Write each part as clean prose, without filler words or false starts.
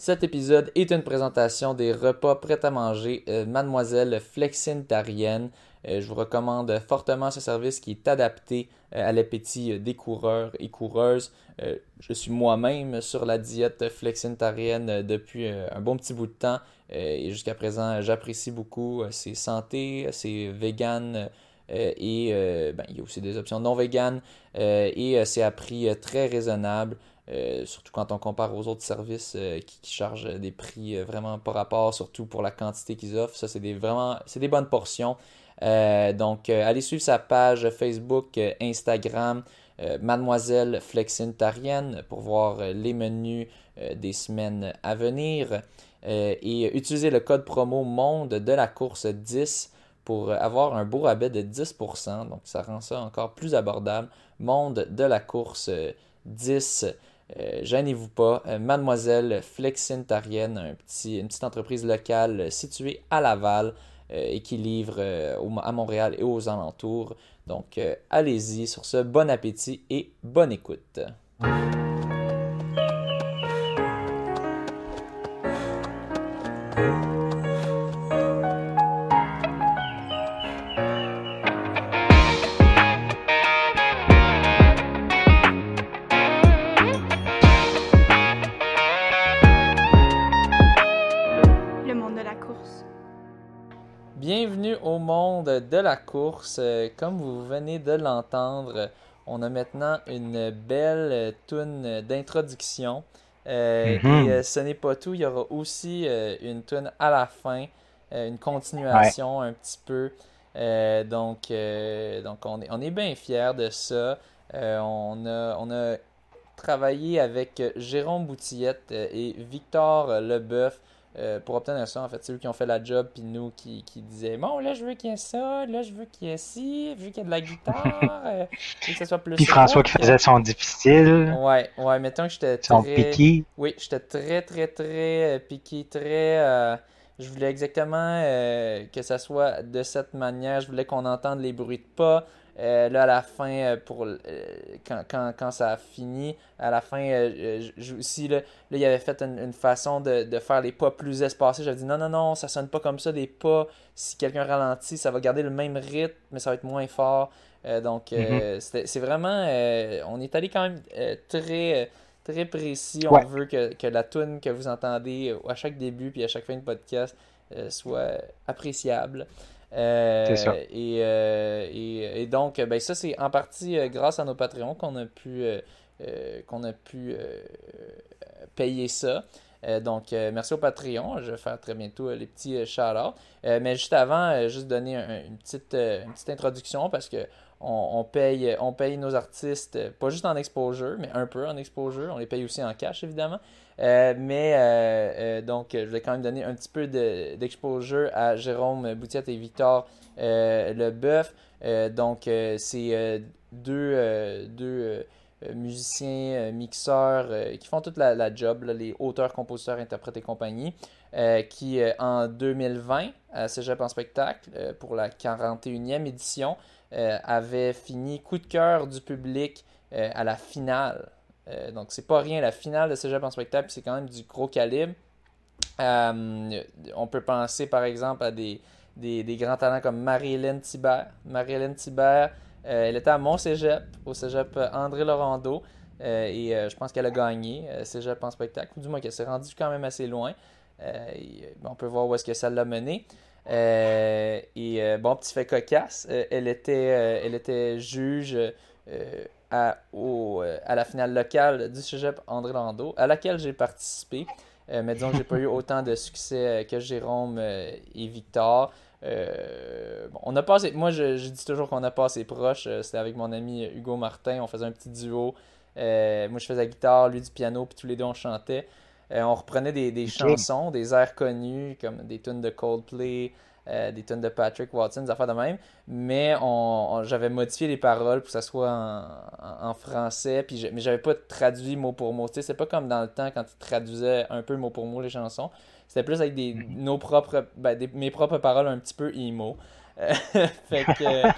Cet épisode est une présentation des repas prêts à manger Mademoiselle Flexintarienne. Je vous recommande fortement ce service qui est adapté à l'appétit des coureurs et coureuses. Je suis moi-même sur la diète flexintarienne depuis un bon petit bout de temps et jusqu'à présent, j'apprécie beaucoup. C'est santé, c'est vegan et il y a aussi des options non vegan et c'est à prix très raisonnable. Surtout quand on compare aux autres services qui chargent des prix vraiment par rapport, surtout pour la quantité qu'ils offrent. Ça, c'est des bonnes portions. Donc, allez suivre sa page Facebook, Instagram, Mademoiselle Flexintarienne pour voir les menus des semaines à venir. Et utilisez le code promo MONDE de la course 10 pour avoir un beau rabais de 10%. Donc, ça rend ça encore plus abordable. MONDE de la course 10. Gênez-vous pas, Mademoiselle Flexintarienne, une petite entreprise locale située à Laval et qui livre à Montréal et aux alentours. Donc, allez-y. Sur ce, bon appétit et bonne écoute. Bienvenue au monde de la course. Comme vous venez de l'entendre, on a maintenant une belle toune d'introduction. Et ce n'est pas tout, il y aura aussi une toune à la fin, une continuation un petit peu. Donc on est bien fiers de ça. On a travaillé avec Jérôme Boutillette et Victor Leboeuf. Pour obtenir ça, en fait, c'est eux qui ont fait la job, puis nous qui disaient bon, là je veux qu'il y ait ça, là je veux qu'il y ait ci, je veux qu'il y ait de la guitare, et que ce soit plus. Puis François qui faisait son difficile. Ouais, mettons que j'étais très. Son piqué. Oui, j'étais très, très, très piqué, très. Je voulais exactement que ça soit de cette manière, je voulais qu'on entende les bruits de pas. Là, à la fin, quand ça a fini, à la fin, il avait fait une façon de faire les pas plus espacés. J'avais dit non, ça sonne pas comme ça, des pas. Si quelqu'un ralentit, ça va garder le même rythme, mais ça va être moins fort. C'est vraiment... on est allé quand même très, très précis. Ouais. On veut que la toune que vous entendez à chaque début puis à chaque fin de podcast soit appréciable. C'est ça. Et donc, ben ça, c'est en partie grâce à nos Patreons qu'on a pu payer ça. Donc, merci aux Patreons. Je vais faire très bientôt les petits shout-outs. Mais juste avant, juste donner une petite introduction parce que on paye nos artistes, pas juste en exposure, mais un peu en exposure. On les paye aussi en cash, évidemment. Donc, je vais quand même donner un petit peu d'exposure à Jérôme Boutillette et Victor Leboeuf. Donc, c'est deux musiciens, mixeurs, qui font toute la job, là, les auteurs, compositeurs, interprètes et compagnie, qui, en 2020, à Cégep en spectacle, pour la 41e édition, avait fini coup de cœur du public à la finale. Donc, c'est pas rien. La finale de Cégep en spectacle, c'est quand même du gros calibre. On peut penser, par exemple, à des grands talents comme Marie-Hélène Thibère. Marie-Hélène Thibère, elle était à mon Cégep, au Cégep André-Laurendeau. Je pense qu'elle a gagné Cégep en spectacle. Ou du moins, qu'elle s'est rendue quand même assez loin. On peut voir où est-ce que ça l'a menée. Petit fait cocasse, elle était juge... à la finale locale du Cégep André-Laurendeau, à laquelle j'ai participé. Mais disons que j'ai pas eu autant de succès que Jérôme et Victor. On a passé, moi, je dis toujours qu'on a passé proche. C'était avec mon ami Hugo Martin. On faisait un petit duo. Moi, je faisais la guitare, lui du piano, puis tous les deux, on chantait. On reprenait des chansons, des airs connus, comme des tunes de Coldplay... des tonnes de Patrick Watson, des affaires de même, mais j'avais modifié les paroles pour que ça soit en français, puis mais j'avais pas traduit mot pour mot. Tu sais, c'est pas comme dans le temps quand ils traduisaient un peu mot pour mot les chansons. C'était plus avec mes propres paroles un petit peu emo. Fait que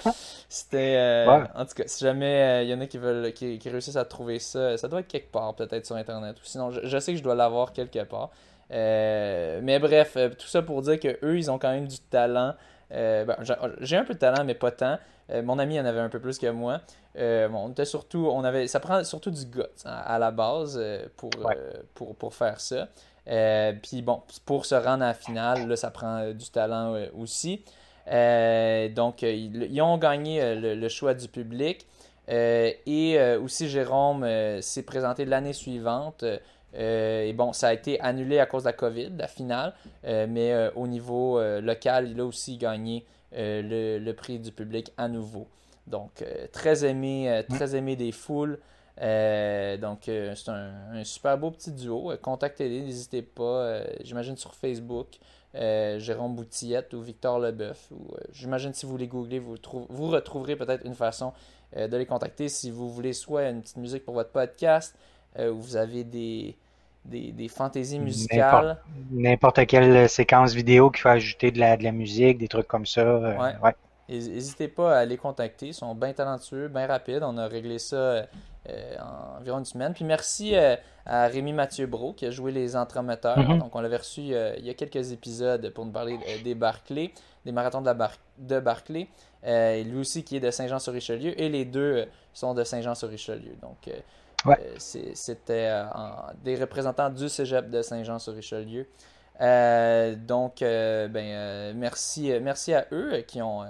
c'était... ouais. En tout cas, si jamais il y en a qui veulent qui réussissent à trouver ça, ça doit être quelque part, peut-être sur Internet. Ou sinon, je sais que je dois l'avoir quelque part. Mais bref, tout ça pour dire qu'eux, ils ont quand même du talent. Ben, j'ai un peu de talent, mais pas tant. Mon ami en avait un peu plus que moi. Bon, on était surtout, ça prend surtout du guts à la base pour faire ça. Puis bon, pour se rendre à la finale, là, ça prend du talent aussi. Donc, ils ont gagné le choix du public. Et aussi, Jérôme s'est présenté l'année suivante. Et bon, ça a été annulé à cause de la COVID, la finale. Mais au niveau local, il a aussi gagné le prix du public à nouveau. Donc, très aimé des foules. Donc, c'est un super beau petit duo. Contactez-les, n'hésitez pas. J'imagine sur Facebook, Jérôme Boutillette ou Victor Leboeuf. J'imagine si vous les googlez, vous retrouverez peut-être une façon de les contacter si vous voulez soit une petite musique pour votre podcast ou vous avez des fantaisies musicales. N'importe quelle séquence vidéo qui fait ajouter de la musique, des trucs comme ça. Ouais. N'hésitez pas à les contacter. Ils sont bien talentueux, bien rapides. On a réglé ça en environ une semaine. Puis merci à Rémi Mathieu-Bureau qui a joué les entremetteurs. Mm-hmm. Donc, on l'avait reçu il y a quelques épisodes pour nous parler des Barclays, des marathons de Barclays. Lui aussi qui est de Saint-Jean-sur-Richelieu. Et les deux sont de Saint-Jean-sur-Richelieu. Donc, c'était des représentants du Cégep de Saint-Jean-sur-Richelieu. Donc, merci à eux qui ont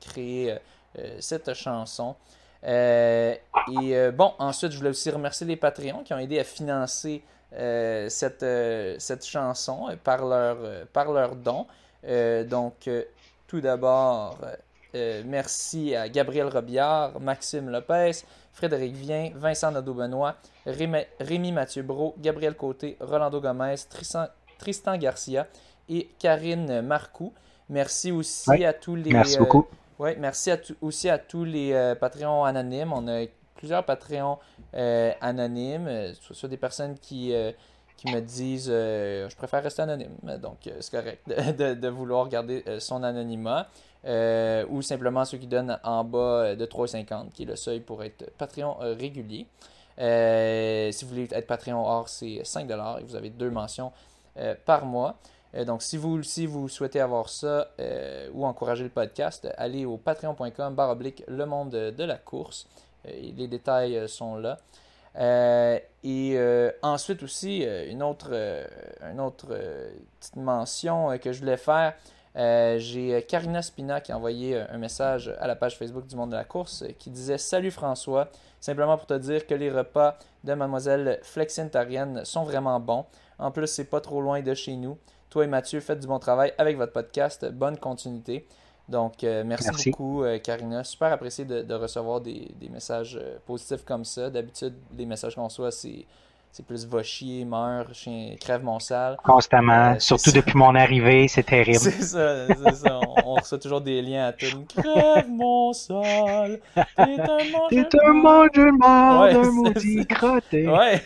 créé cette chanson. Bon, ensuite, je voulais aussi remercier les Patreons qui ont aidé à financer cette chanson par leur don. Donc, tout d'abord, merci à Gabriel Robillard, Maxime Lopez, Frédéric Vien, Vincent Nadeau-Benoît, Rémi Mathieu-Bureau, Gabriel Côté, Rolando Gomez, Tristan Garcia et Karine Marcoux. Merci aussi à tous les... Merci beaucoup. Merci aussi à tous les Patreons anonymes. On a plusieurs Patreons anonymes, soit des personnes qui me disent je préfère rester anonyme. Donc, c'est correct de vouloir garder son anonymat. Ou simplement ceux qui donnent en bas de 3,50 qui est le seuil pour être Patreon régulier. Si vous voulez être Patreon hors, c'est 5$ et vous avez 2 mentions par mois. Donc, si vous souhaitez avoir ça ou encourager le podcast, allez au patreon.com/le monde de la course. Les détails sont là. Ensuite aussi, une autre petite mention que je voulais faire. J'ai Karina Spina qui a envoyé un message à la page Facebook du Monde de la Course qui disait « Salut François, simplement pour te dire que les repas de Mademoiselle Flexintarienne sont vraiment bons. En plus, c'est pas trop loin de chez nous. Toi et Mathieu, faites du bon travail avec votre podcast. Bonne continuité. » Donc, merci beaucoup Karina. Super apprécié de recevoir des messages positifs comme ça. D'habitude, les messages qu'on reçoit, c'est plus va chier, meurs, chien, crève mon sale. Constamment. Surtout ça. Depuis mon arrivée, c'est terrible. C'est ça. On reçoit toujours des liens à tout. Crève mon sale. T'es un mangeur d'un maudit crotté. Ouais.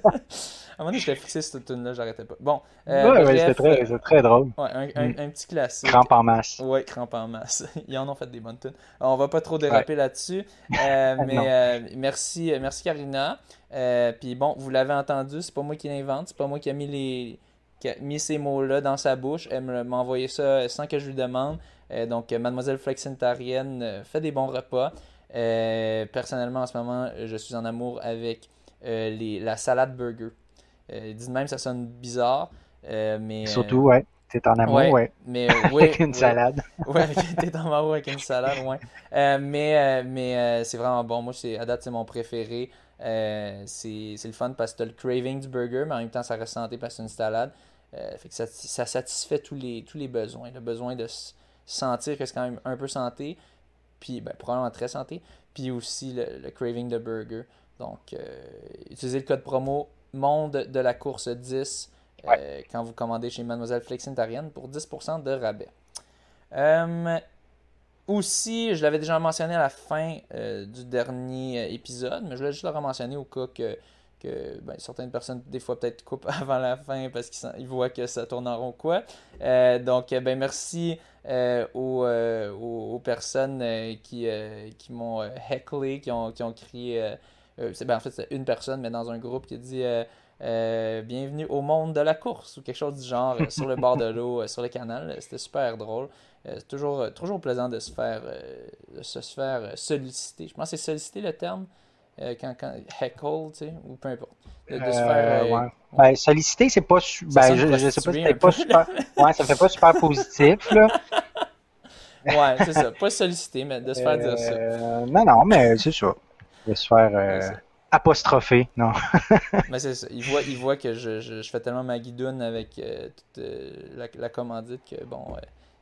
À un moment donné, j'étais fixé sur cette tune-là, j'arrêtais pas. Bon. C'était très drôle. Ouais, un petit classique. Crampe en masse. Oui, crampe en masse. Ils en ont fait des bonnes tunes. On va pas trop déraper là-dessus. Mais merci Karina. Puis bon, vous l'avez entendu, c'est pas moi qui l'invente, c'est pas moi qui a mis ces mots-là dans sa bouche. Elle m'a envoyé ça sans que je lui demande. Donc, Mademoiselle Flexintarienne fait des bons repas. Personnellement, en ce moment, je suis en amour avec la salade burger. Ils disent même que ça sonne bizarre, mais... Surtout, t'es en amour, mais, avec une salade. T'es en amour avec une salade, mais c'est vraiment bon. Moi, à date, c'est mon préféré. C'est le fun parce que t'as le craving du burger, mais en même temps, ça reste santé parce que c'est une salade. Fait que ça satisfait tous les besoins. Le besoin de sentir que c'est quand même un peu santé, puis ben, probablement très santé, puis aussi le craving de burger. Donc, utilisez le code promo Monde de la course 10 quand vous commandez chez Mademoiselle Flexintarienne pour 10% de rabais. Aussi, je l'avais déjà mentionné à la fin du dernier épisode, mais je voulais juste le rementionner au cas que que ben, certaines personnes, des fois, peut-être coupent avant la fin parce qu'ils voient que ça tourne en rond quoi. Donc, ben merci aux personnes qui m'ont hecklé, qui ont crié... ben, en fait, c'est une personne, mais dans un groupe qui a dit « Bienvenue au monde de la course » ou quelque chose du genre sur le bord de l'eau, sur le canal. C'était super drôle. C'est toujours plaisant de se faire solliciter. Je pense que c'est solliciter le terme. Quand heckle, tu sais, ou peu importe. De se faire, ouais. Ben, solliciter, c'est pas... Ben, je sais pas si c'était pas super... Ouais, ça fait pas super positif, là. Ouais, c'est ça. Pas solliciter, mais de se faire dire ça. Non, mais c'est ça. De se faire apostropher, non. Mais c'est ça. Il voit que je fais tellement ma guidoune avec toute la commandite que, bon,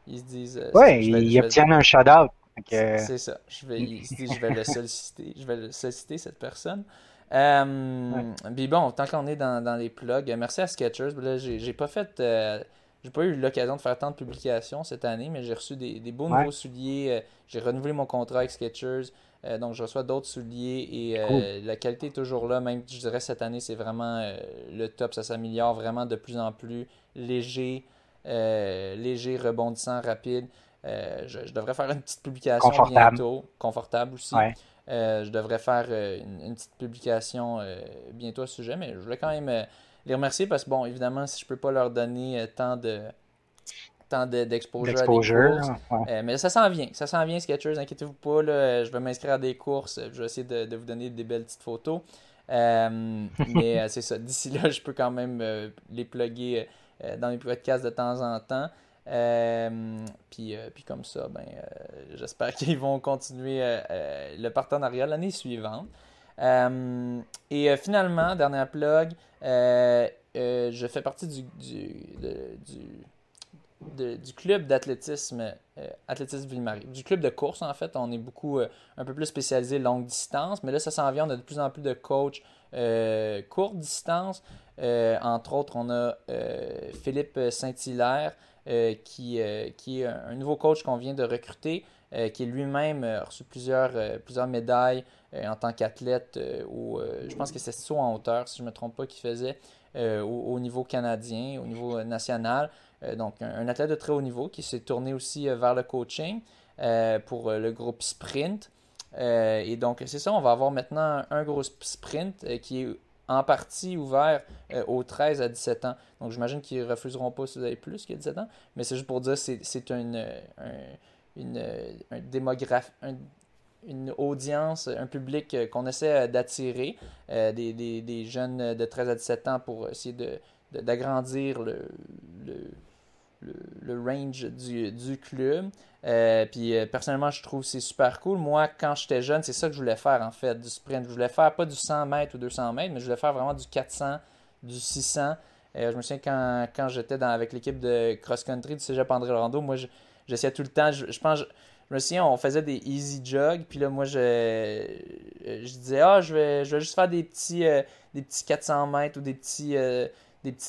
ils se disent... ouais, ils obtiennent un shout-out. Okay. C'est ça. Je vais le solliciter. Je vais le solliciter, cette personne. Puis bon, tant qu'on est dans les plugs, merci à Skechers. Là, j'ai pas eu l'occasion de faire tant de publications cette année, mais j'ai reçu des beaux nouveaux souliers. J'ai renouvelé mon contrat avec Skechers. Donc, je reçois d'autres souliers et cool. La qualité est toujours là. Même, je dirais, cette année, c'est vraiment le top. Ça s'améliore vraiment de plus en plus. Léger, rebondissant, rapide. Je devrais faire une petite publication bientôt. Confortable aussi. Ouais. Je devrais faire une petite publication bientôt à ce sujet, mais je voulais quand même les remercier parce que, bon, évidemment, si je ne peux pas leur donner tant d'exposure à des courses. Ouais. Mais ça s'en vient, Skechers, inquiétez-vous pas. Là, je vais m'inscrire à des courses. Je vais essayer de vous donner des belles petites photos. Mais c'est ça. D'ici là, je peux quand même les plugger dans mes podcasts de temps en temps. Puis comme ça, ben, j'espère qu'ils vont continuer le partenariat l'année suivante. Et finalement, dernière plug, je fais partie du club d'athlétisme Athlétisme Ville-Marie, du club de course en fait. On est beaucoup un peu plus spécialisé longue distance, mais là ça s'en vient, on a de plus en plus de coachs courte distance. Entre autres, on a Philippe Saint-Hilaire qui est un nouveau coach qu'on vient de recruter, qui est lui-même a reçu plusieurs médailles en tant qu'athlète, je pense que c'est saut en hauteur, si je ne me trompe pas, qu'il faisait au niveau canadien, au niveau national. Donc, un athlète de très haut niveau qui s'est tourné aussi vers le coaching pour le groupe Sprint. Et donc, c'est ça, on va avoir maintenant un gros Sprint qui est en partie ouvert aux 13 à 17 ans. Donc, j'imagine qu'ils ne refuseront pas si vous avez plus que 17 ans. Mais c'est juste pour dire que c'est une audience, un public qu'on essaie d'attirer, des jeunes de 13 à 17 ans pour essayer d'agrandir le range du club. Puis personnellement, je trouve que c'est super cool. Moi, quand j'étais jeune, c'est ça que je voulais faire en fait, du sprint. Je voulais faire pas du 100 mètres ou 200 mètres, mais je voulais faire vraiment du 400, du 600. Je me souviens quand j'étais avec l'équipe de cross-country du Cégep André-Laurendeau, moi, j'essayais tout le temps. Je pense... Je me souviens, on faisait des easy jogs, puis là, moi, je disais « Ah, je vais juste faire des petits 400 mètres ou des petits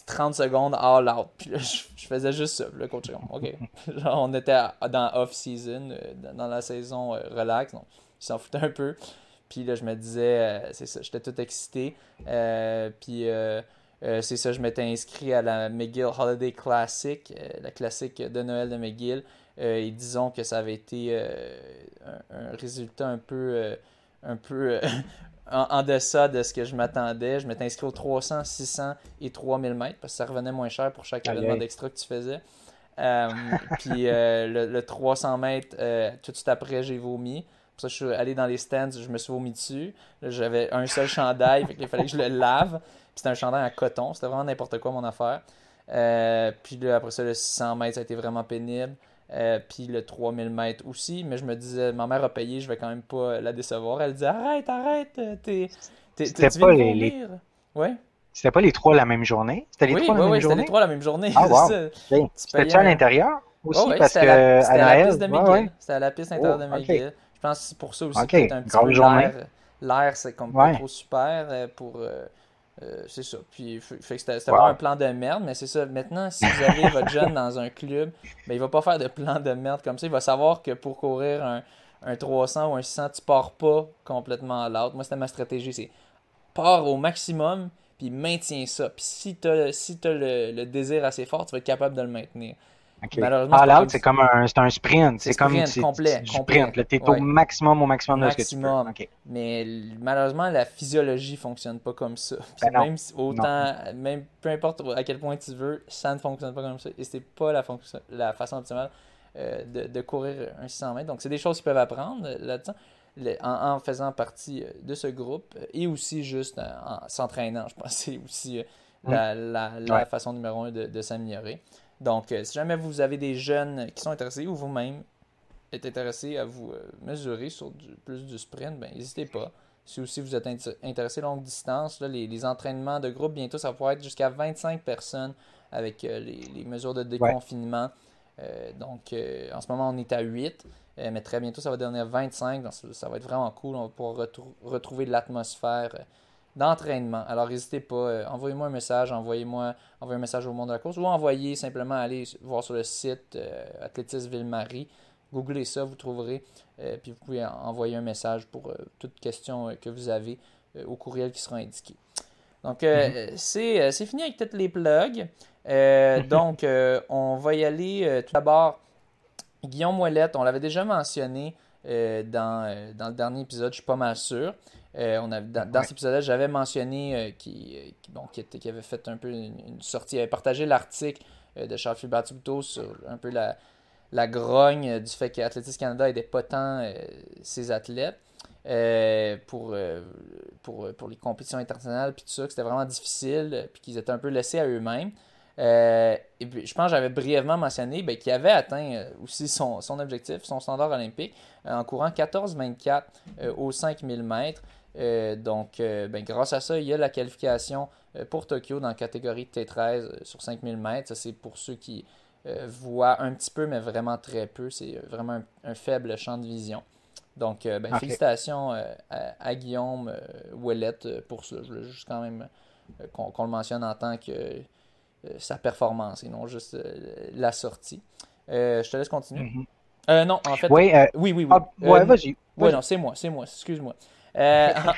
30 secondes all out. » Puis là, je faisais juste ça. Puis là, coach, OK. Genre, on était dans off-season, dans la saison relax, donc je s'en foutais un peu. Puis là, je me disais, c'est ça, j'étais tout excité. C'est ça, je m'étais inscrit à la McGill Holiday Classic, la classique de Noël de McGill. Et disons que ça avait été un résultat un peu en deçà de ce que je m'attendais. Je m'étais inscrit aux 300, 600 et 3000 mètres parce que ça revenait moins cher pour chaque événement d'extra que tu faisais. Puis le 300 mètres, tout de suite après, j'ai vomi. Pour ça, je suis allé dans les stands, je me suis vomi dessus. Là, j'avais un seul chandail, fait qu'il fallait que je le lave. Puis c'était un chandail en coton, c'était vraiment n'importe quoi mon affaire. Puis là, après ça, le 600 mètres, ça a été vraiment pénible. Puis le 3000 mètres aussi, mais je me disais, ma mère a payé, je vais quand même pas la décevoir. Elle disait, arrête, tu viens de mourir. Ouais. C'était pas les trois la même journée? C'était les trois la même journée? Oui, c'était les trois la même journée. Ah, wow. Okay. C'était-tu à l'intérieur aussi? Oh, ouais, parce c'était à la piste de McGill. Ouais. C'était à la piste intérieure de McGill. Okay. Je pense que c'est pour ça aussi que c'était un petit peu l'air, c'est comme pas trop super pour... c'est ça. Puis fait que c'était vraiment un plan de merde, mais c'est ça. Maintenant, si vous avez votre jeune dans un club, ben, il va pas faire de plan de merde comme ça. Il va savoir que pour courir un 300 ou un 600, tu pars pas complètement à l'autre. Moi, c'était ma stratégie. C'est pars au maximum, puis maintiens ça. Puis si t'as le désir assez fort, tu vas être capable de le maintenir. Okay. Malheureusement, all-out, c'est un sprint. C'est complet. Tu sprint. T'es au maximum de ce que tu peux. Okay. Mais malheureusement, la physiologie ne fonctionne pas comme ça. Même peu importe à quel point tu veux, ça ne fonctionne pas comme ça. Et c'est pas la façon optimale de courir un 600 mètres. Donc, c'est des choses qu'ils peuvent apprendre là-dedans. En faisant partie de ce groupe et aussi juste en s'entraînant. Je pense que c'est aussi la façon numéro 1 de s'améliorer. Donc, si jamais vous avez des jeunes qui sont intéressés ou vous-même êtes intéressé à vous mesurer sur plus du sprint, ben n'hésitez pas. Si aussi vous êtes intéressé longue distance, là, les entraînements de groupe, bientôt, ça pourrait être jusqu'à 25 personnes avec les mesures de déconfinement. Ouais. Donc, en ce moment, on est à 8, mais très bientôt, ça va devenir 25. Donc, ça va être vraiment cool. On va pouvoir retrouver de l'atmosphère d'entraînement. Alors, n'hésitez pas. Envoyez-moi un message. Envoyez un message au Monde de la course ou envoyez simplement aller voir sur le site Athlétisme Ville-Marie. Googlez ça, vous trouverez. Puis, vous pouvez envoyer un message pour toute question que vous avez au courriel qui sera indiqué. Donc, c'est fini avec peut-être les plugs. Donc, on va y aller tout d'abord. Guillaume Ouellette, on l'avait déjà mentionné dans le dernier épisode, je suis pas mal sûr. Dans cet épisode-là, j'avais mentionné qu'il avait fait un peu une sortie, il avait partagé l'article de Charles-Philippe Batubto sur un peu la grogne du fait qu'Athlétisme Canada n'aidait pas tant ses athlètes. Pour les compétitions internationales, puis tout ça, que c'était vraiment difficile, puis qu'ils étaient un peu laissés à eux-mêmes. Et puis, je pense que j'avais brièvement mentionné qu'il avait atteint aussi son objectif, son standard olympique, en courant 14-24 aux 5000 mètres. Donc, grâce à ça, il y a la qualification pour Tokyo dans la catégorie T13 sur 5000 mètres. Ça, c'est pour ceux qui voient un petit peu, mais vraiment très peu. C'est vraiment un faible champ de vision. Donc, félicitations à Guillaume Ouellette pour ça. Je voulais juste quand même qu'on le mentionne en tant que sa performance et non juste la sortie. Je te laisse continuer. Mm-hmm. Oui. Vas-y. Oui, non, c'est moi. Excuse-moi.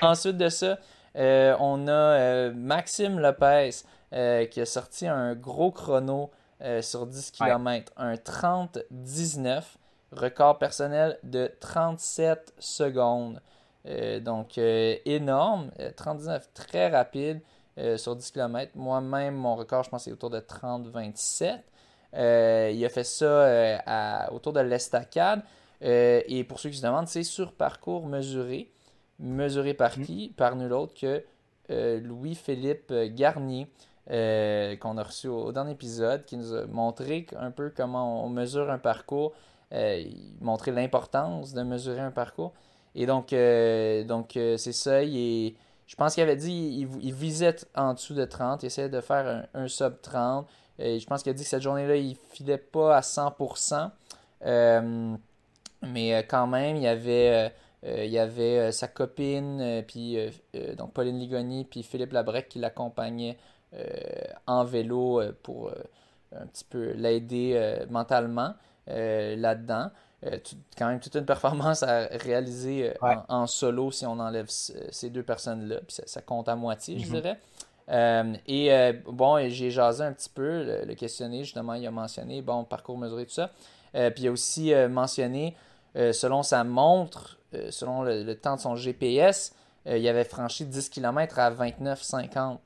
Ensuite de ça, on a Maxime Lopez qui a sorti un gros chrono sur 10 km, un 30-19. Record personnel de 37 secondes. Donc, énorme. 39, très rapide sur 10 km. Moi-même, mon record, je pense, c'est autour de 30-27. Il a fait ça autour de l'estacade. Et pour ceux qui se demandent, c'est sur parcours mesuré. Mesuré par qui? Par nul autre que Louis-Philippe Garnier, qu'on a reçu au dernier épisode, qui nous a montré un peu comment on mesure un parcours. Montrer l'importance de mesurer un parcours. Et donc, c'est ça. Je pense qu'il avait dit qu'il visait en dessous de 30, il essayait de faire un sub-30. Je pense qu'il a dit que cette journée-là, il ne filait pas à 100%. Mais quand même, il y avait sa copine, puis Pauline Ligoni, puis Philippe Labrec qui l'accompagnait en vélo pour un petit peu l'aider mentalement. Là-dedans. Quand même toute une performance à réaliser en solo si on enlève ces deux personnes-là. Puis ça compte à moitié, je dirais. J'ai jasé un petit peu le questionnaire, justement, il a mentionné, parcours mesuré, tout ça. Puis il a aussi mentionné, selon sa montre, selon le temps de son GPS, il avait franchi 10 km à 29,50.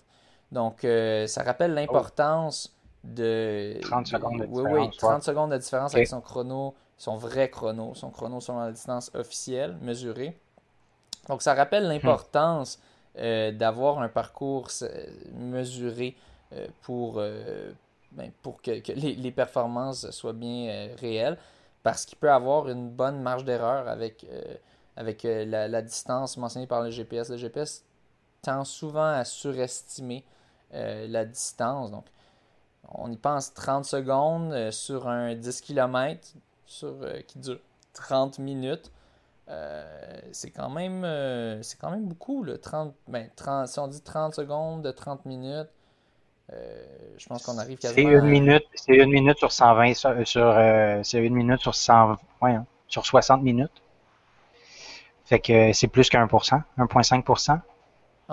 Donc, ça rappelle l'importance... de 30 secondes de différence. Oui, 30 secondes de différence avec son chrono selon la distance officielle, mesurée. Donc, ça rappelle l'importance d'avoir un parcours mesuré pour que les performances soient bien réelles, parce qu'il peut avoir une bonne marge d'erreur avec la distance mentionnée par le GPS. Le GPS tend souvent à surestimer la distance, donc on y pense 30 secondes sur un 10 km qui dure 30 minutes. C'est quand même beaucoup. Là, 30, si on dit 30 secondes de 30 minutes, je pense qu'on arrive quasiment c'est une minute sur 120. C'est une minute sur 100, sur 60 minutes. Fait que c'est plus que 1%, 1,5%.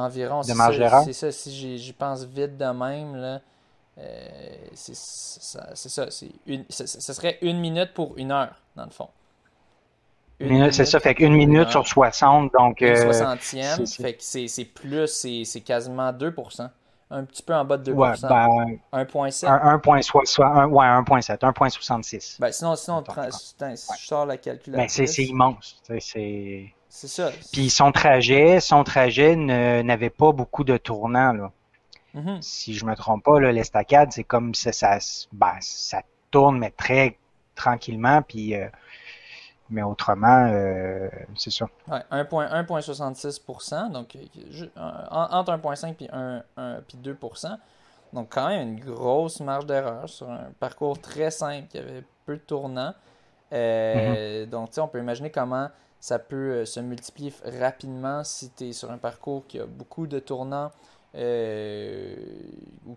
environ. C'est ça, si j'y pense vite de même, là, ce serait 1 minute pour 1 heure, dans le fond. Fait qu'une minute sur 60, donc... Une soixantième, fait que c'est plus, c'est quasiment 2%. Un petit peu en bas de 2%. Ouais, ben, 1,7. 1,7, 1,66. Ben, sinon je sors la calculatrice. Ben, c'est immense. C'est ça. Puis son trajet n'avait pas beaucoup de tournants, là. Mm-hmm. Si je me trompe pas, là, l'estacade, c'est comme ça tourne, mais très tranquillement, puis... mais autrement, c'est ça. Ouais, 1,66%, donc entre 1,5 puis 2%. Donc quand même une grosse marge d'erreur sur un parcours très simple qui avait peu de tournants. Donc on peut imaginer comment ça peut se multiplier rapidement si tu es sur un parcours qui a beaucoup de tournants ou que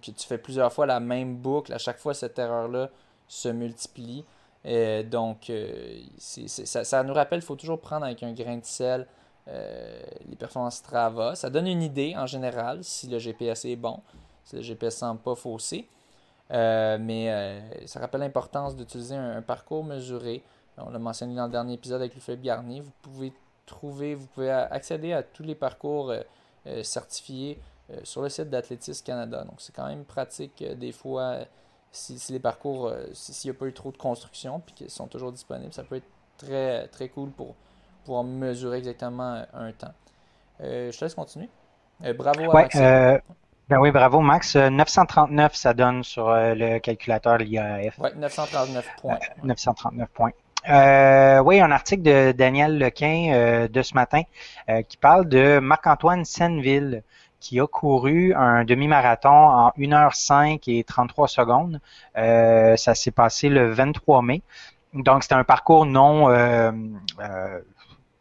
tu fais plusieurs fois la même boucle. À chaque fois, cette erreur-là se multiplie. Ça nous rappelle qu'il faut toujours prendre avec un grain de sel les performances Strava. Ça donne une idée en général si le GPS est bon, si le GPS ne semble pas faussé. Mais ça rappelle l'importance d'utiliser un parcours mesuré. On l'a mentionné dans le dernier épisode avec Louis-Philippe Garnier. Vous pouvez accéder à tous les parcours certifiés sur le site d'Athlétisme Canada. Donc c'est quand même pratique des fois. Si les parcours, s'il n'y a pas eu trop de construction puis qu'ils sont toujours disponibles, ça peut être très, très cool pour pouvoir mesurer exactement un temps. Je te laisse continuer. Bravo à Max. Oui, bravo Max. 939, ça donne sur le calculateur l'IAAF. Oui, 939 points. 939 points. Oui, un article de Daniel Lequin de ce matin qui parle de Marc-Antoine Senneville, qui a couru un demi-marathon en 1h05 et 33 secondes. Ça s'est passé le 23 mai. Donc, c'était un parcours non...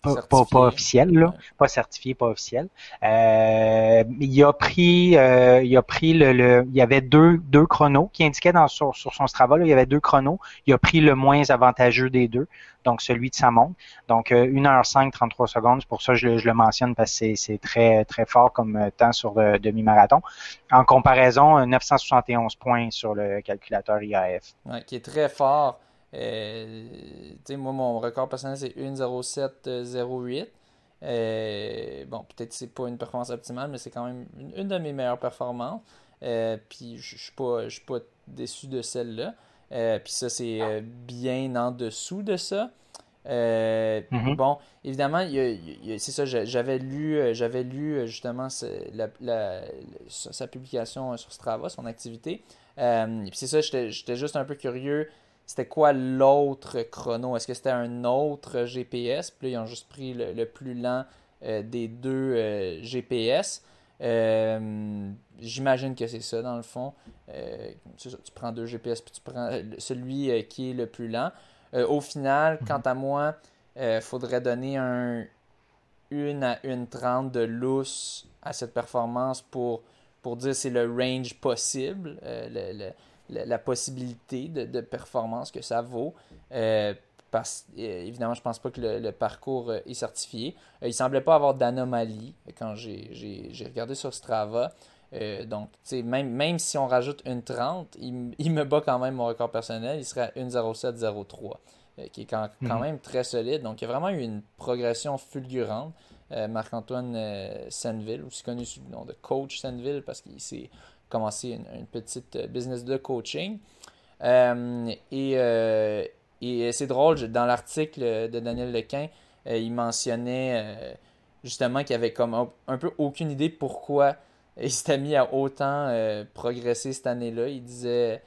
Pas officiel, là. Pas certifié, pas officiel. Il a pris il y avait deux chronos qui indiquaient sur son Strava, là, il y avait deux chronos. Il a pris le moins avantageux des deux, donc celui de sa montre. Donc, 1h05, 33 secondes. C'est pour ça que je le mentionne parce que c'est très, très fort comme temps sur le demi-marathon. En comparaison, 971 points sur le calculateur IAF. Ouais, qui est très fort. Moi, mon record personnel, c'est 1,07,08. Peut-être que c'est pas une performance optimale, mais c'est quand même une de mes meilleures performances. Puis je suis pas déçu de celle-là. Puis ça, c'est bien en dessous de ça. Bon, évidemment, c'est ça, j'avais lu justement sa publication sur Strava, son activité. Et puis c'est ça, j'étais juste un peu curieux. C'était quoi l'autre chrono? Est-ce que c'était un autre GPS? Puis là, ils ont juste pris le plus lent des deux GPS. J'imagine que c'est ça, dans le fond. C'est ça, tu prends deux GPS, puis tu prends celui qui est le plus lent. Au final, quant à moi, il faudrait donner 1 à 1,30 de lousse à cette performance pour dire c'est le range possible, la possibilité de performance que ça vaut. Parce évidemment, je pense pas que le parcours est certifié. Il semblait pas avoir d'anomalie quand j'ai regardé sur Strava. Donc, même si on rajoute 1,30, il me bat quand même mon record personnel. Il serait à 1,07,03, qui est quand même très solide. Donc, il y a vraiment eu une progression fulgurante. Marc-Antoine Senneville, aussi connu sous le nom de Coach Senneville, parce qu'il s'est commencer une petite business de coaching. Et c'est drôle, dans l'article de Daniel Lequin, il mentionnait justement qu'il avait comme un peu aucune idée pourquoi il s'était mis à autant progresser cette année-là. Il disait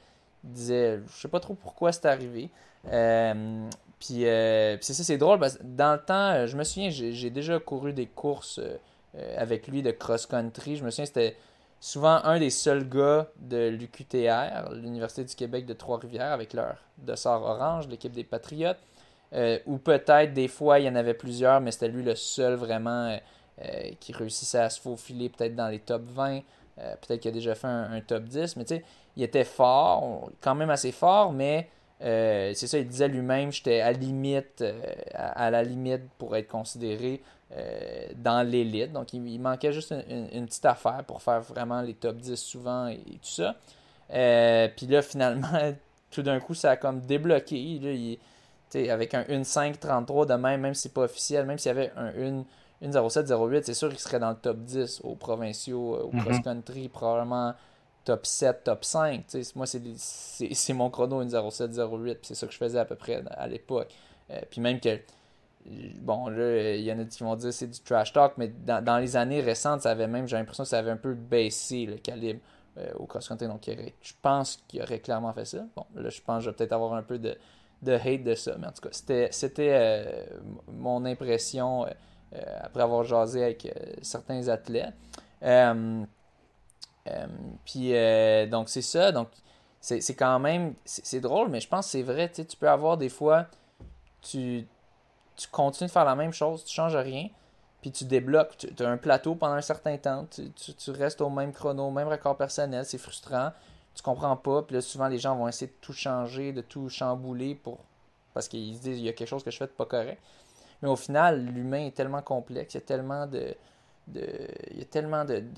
je sais pas trop pourquoi c'est arrivé. Puis c'est ça, c'est drôle parce que dans le temps, je me souviens, j'ai déjà couru des courses avec lui de cross-country. Je me souviens, c'était souvent un des seuls gars de l'UQTR, l'Université du Québec de Trois-Rivières, avec leur dossard orange, l'équipe des Patriotes. Ou peut-être, des fois, il y en avait plusieurs, mais c'était lui le seul vraiment qui réussissait à se faufiler peut-être dans les top 20. Peut-être qu'il a déjà fait un top 10. Mais tu sais, il était fort, quand même assez fort, mais C'est ça, il disait lui-même, j'étais à la limite pour être considéré dans l'élite. Donc, il manquait juste une petite affaire pour faire vraiment les top 10 souvent et tout ça. Puis là, finalement, tout d'un coup, ça a comme débloqué. Là, avec un 1.5.33 de même si c'est pas officiel, même s'il y avait un 1.07.08, c'est sûr qu'il serait dans le top 10 aux provinciaux, au cross-country, probablement top 7, top 5. Moi, c'est mon chrono 1.07.08, c'est ça que je faisais à peu près à l'époque. Puis même que, bon, là, il y en a qui vont dire c'est du trash talk, mais dans les années récentes, ça avait même, j'ai l'impression que ça avait un peu baissé le calibre au cross-country. Donc, je pense qu'il aurait clairement fait ça. Bon, là, je pense que je vais peut-être avoir un peu de hate de ça, mais en tout cas, c'était mon impression après avoir jasé avec certains athlètes. Puis, donc, c'est ça. Donc, c'est quand même... C'est drôle, mais je pense que c'est vrai. Tu peux avoir des fois... Tu continues de faire la même chose, tu changes rien, puis tu débloques. Tu as un plateau pendant un certain temps, tu restes au même chrono, au même record personnel, c'est frustrant, tu comprends pas, puis là, souvent, les gens vont essayer de tout changer, de tout chambouler parce qu'ils se disent, il y a quelque chose que je fais de pas correct. Mais au final, l'humain est tellement complexe, il y a tellement de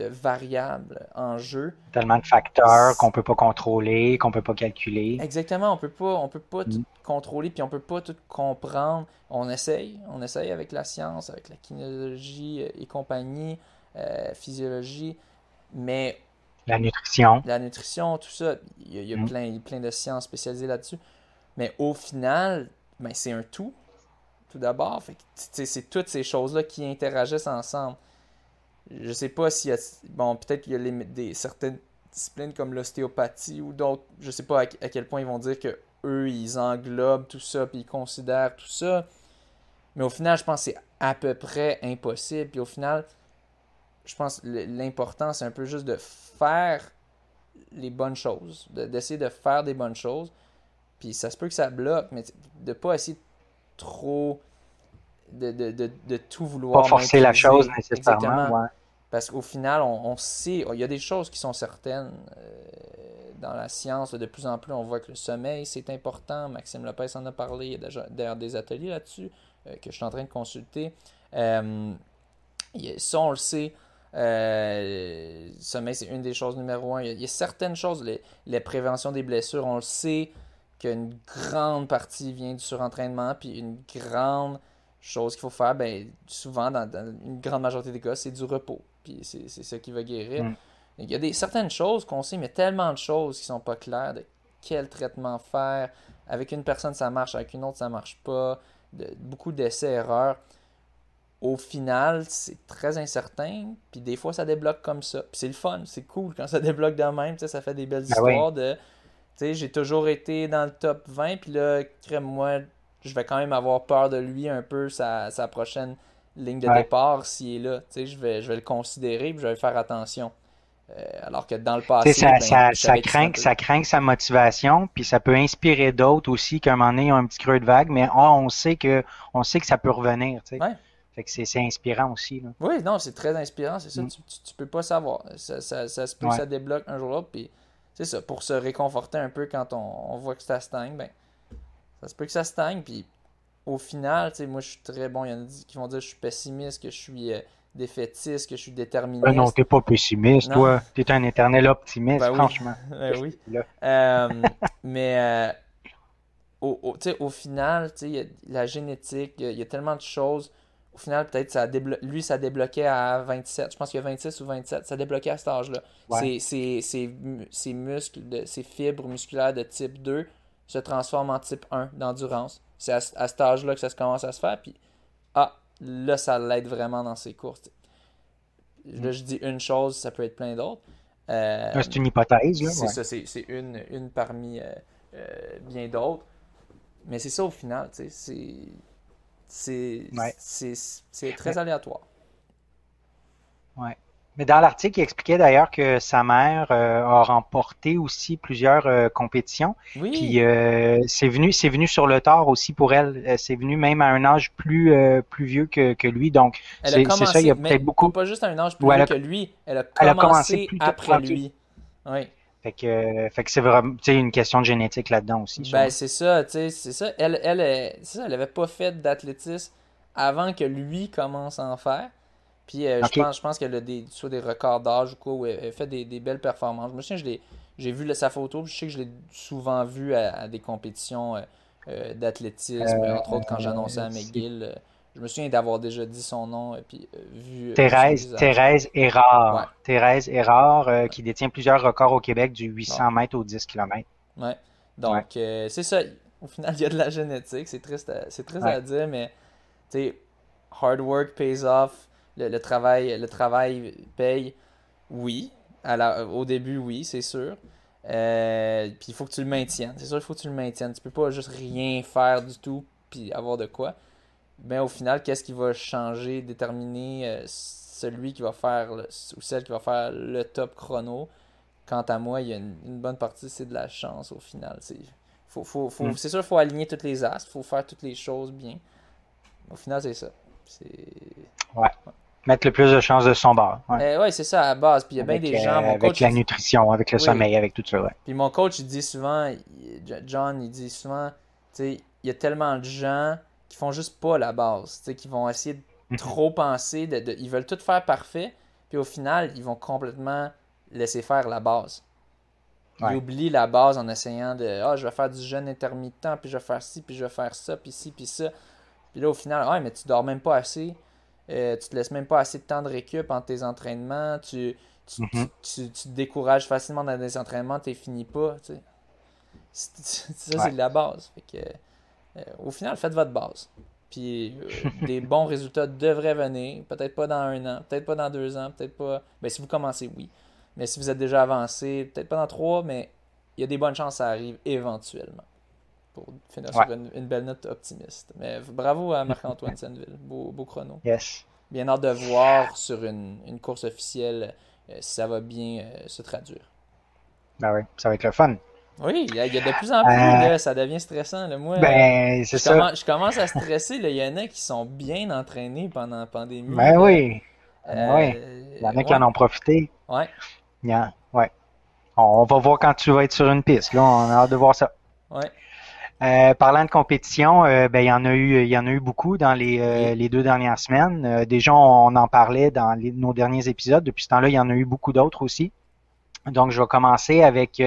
variables en jeu. Tellement de facteurs qu'on peut pas contrôler, qu'on peut pas calculer. Exactement, on peut pas tout contrôler, puis on peut pas tout comprendre. On essaye avec la science, avec la kinésiologie et compagnie, physiologie, mais... La nutrition, tout ça, il y a plein de sciences spécialisées là-dessus. Mais au final, ben, c'est un tout. Tout d'abord, fait que, c'est toutes ces choses-là qui interagissent ensemble. Je sais pas s'il y a... Bon, peut-être qu'il y a certaines disciplines comme l'ostéopathie ou d'autres. Je sais pas à quel point ils vont dire que eux ils englobent tout ça puis ils considèrent tout ça. Mais au final, je pense que c'est à peu près impossible. Puis au final, je pense que l'important, c'est un peu juste de faire les bonnes choses, d'essayer de faire des bonnes choses. Puis ça se peut que ça bloque, mais de pas essayer trop de tout vouloir. Pas forcer la chose nécessairement. Exactement. Ouais. Parce qu'au final, on sait, il y a des choses qui sont certaines dans la science. De plus en plus, on voit que le sommeil, c'est important. Maxime Lopez en a parlé. Il y a d'ailleurs des ateliers là-dessus que je suis en train de consulter. Ça, on le sait. Le sommeil, c'est une des choses numéro 1. Il y a certaines choses, les préventions des blessures, on le sait qu'une grande partie vient du surentraînement, puis une grande chose qu'il faut faire, ben, souvent, dans une grande majorité des cas, c'est du repos. Puis c'est ça qui va guérir. Il y a certaines choses qu'on sait, mais tellement de choses qui sont pas claires de quel traitement faire. Avec une personne, ça marche. Avec une autre, ça marche pas. Beaucoup d'essais-erreurs. Au final, c'est très incertain. Puis des fois, ça débloque comme ça. Puis c'est le fun. C'est cool quand ça débloque de même. Ça fait des belles histoires de... T'sais, j'ai toujours été dans le top 20, puis là, crème-moi, je vais quand même avoir peur de lui un peu, sa prochaine ligne de départ, s'il est là. T'sais, je vais le considérer, puis je vais faire attention. Alors que dans le passé... Ça craint sa motivation, puis ça peut inspirer d'autres aussi, qu'à un moment donné, ils ont un petit creux de vague, mais on sait que ça peut revenir. Ouais. Fait que c'est inspirant aussi. Là. Oui, non, c'est très inspirant, c'est ça, tu peux pas savoir. Ça se peut que ça débloque un jour l'autre, puis... C'est ça, pour se réconforter un peu quand on voit que ça stagne, ben ça se peut que ça stagne, puis au final, tu sais, moi je suis très bon, il y en a qui vont dire que je suis pessimiste, que je suis défaitiste, que je suis déterministe. Ben non, t'es pas pessimiste, toi, t'es un éternel optimiste, ben franchement. Oui. Mais au final, tu sais, il y a la génétique, il y a tellement de choses, au final, peut-être ça débloquait à 27. Je pense qu'il y a 26 ou 27. Ça débloquait à cet âge-là. Ouais. Ses muscles, ses fibres musculaires de type 2 se transforment en type 1 d'endurance. C'est à cet âge-là que ça commence à se faire. Puis, là, ça l'aide vraiment dans ses courses. Là, je dis une chose, ça peut être plein d'autres. C'est une hypothèse. Là, c'est ça, c'est une parmi bien d'autres. Mais c'est ça au final, tu sais. C'est très aléatoire. Oui. Mais dans l'article, il expliquait d'ailleurs que sa mère a remporté aussi plusieurs compétitions. Oui. Puis c'est venu sur le tard aussi pour elle. C'est venu même à un âge plus vieux que lui. Donc c'est ça, il y a peut-être beaucoup. Pas juste à un âge plus vieux que lui. Elle a commencé après lui. Oui. Fait que c'est vraiment une question de génétique là-dedans aussi. Ben, c'est ça. Elle avait pas fait d'athlétisme avant que lui commence à en faire. Puis okay. je pense qu'elle a des records d'âge ou quoi, où elle fait des belles performances. Je me souviens, j'ai vu sa photo, puis je sais que je l'ai souvent vue à des compétitions d'athlétisme, entre autres quand j'annonçais à McGill. Je me souviens d'avoir déjà dit son nom et puis vu... Thérèse Erard. Ouais. Thérèse Erard, ouais. Qui détient plusieurs records au Québec du 800 mètres au 10 km. Ouais. Donc, ouais. C'est ça. Au final, il y a de la génétique. C'est triste ouais. à dire, mais tu sais, hard work pays off. Le travail paye, oui. Au début, oui, c'est sûr. Puis il faut que tu le maintiennes. C'est sûr, il faut que tu le maintiennes. Tu peux pas juste rien faire du tout puis avoir de quoi. Mais au final, qu'est-ce qui va changer, déterminer celui qui va faire ou celle qui va faire le top chrono? Quant à moi, il y a une bonne partie, c'est de la chance au final. C'est sûr, il faut aligner toutes les astres, il faut faire toutes les choses bien. Au final, c'est ça. Ouais. Mettre le plus de chances de son bord. Oui, c'est ça à la base. Puis il y a bien des gens. Mon coach, avec la nutrition, avec le sommeil, avec tout ça. Ouais. Puis mon coach, il dit souvent, John, il dit souvent, il y a tellement de gens qui font juste pas la base, qui vont essayer de trop penser, ils veulent tout faire parfait, puis au final, ils vont complètement laisser faire la base. Ils oublient la base en essayant je vais faire du jeûne intermittent, puis je vais faire ci, puis je vais faire ça, puis ci, puis ça. Puis là, au final, mais tu dors même pas assez. Tu te laisses même pas assez de temps de récup entre tes entraînements. Tu te décourages facilement dans des entraînements, tu finis pas. Ça, c'est de la base. Fait que, au final, faites votre base. Puis des bons résultats devraient venir. Peut-être pas dans 1 an, peut-être pas dans 2 ans, peut-être pas. Ben, si vous commencez, oui. Mais si vous êtes déjà avancé, peut-être pas dans 3, mais il y a des bonnes chances que ça arrive éventuellement. Pour finir sur une belle note optimiste. Mais bravo à Marc-Antoine Senneville. Beau chrono. Yes. Bien hâte de voir sur une course officielle si ça va bien se traduire. Ben oui, ça va être le fun. Oui, il y a de plus en plus, là, ça devient stressant. Là. Moi, c'est ça. Je commence à stresser. Là. Il y en a qui sont bien entraînés pendant la pandémie. Ben là. Oui. Il y en a qui en ont profité. Oui. Yeah. Ouais. On va voir quand tu vas être sur une piste. Là, on a hâte de voir ça. Oui. Parlant de compétition, il y en a eu beaucoup dans les 2 dernières semaines. Déjà, on en parlait dans nos derniers épisodes. Depuis ce temps-là, il y en a eu beaucoup d'autres aussi. Donc, je vais commencer avec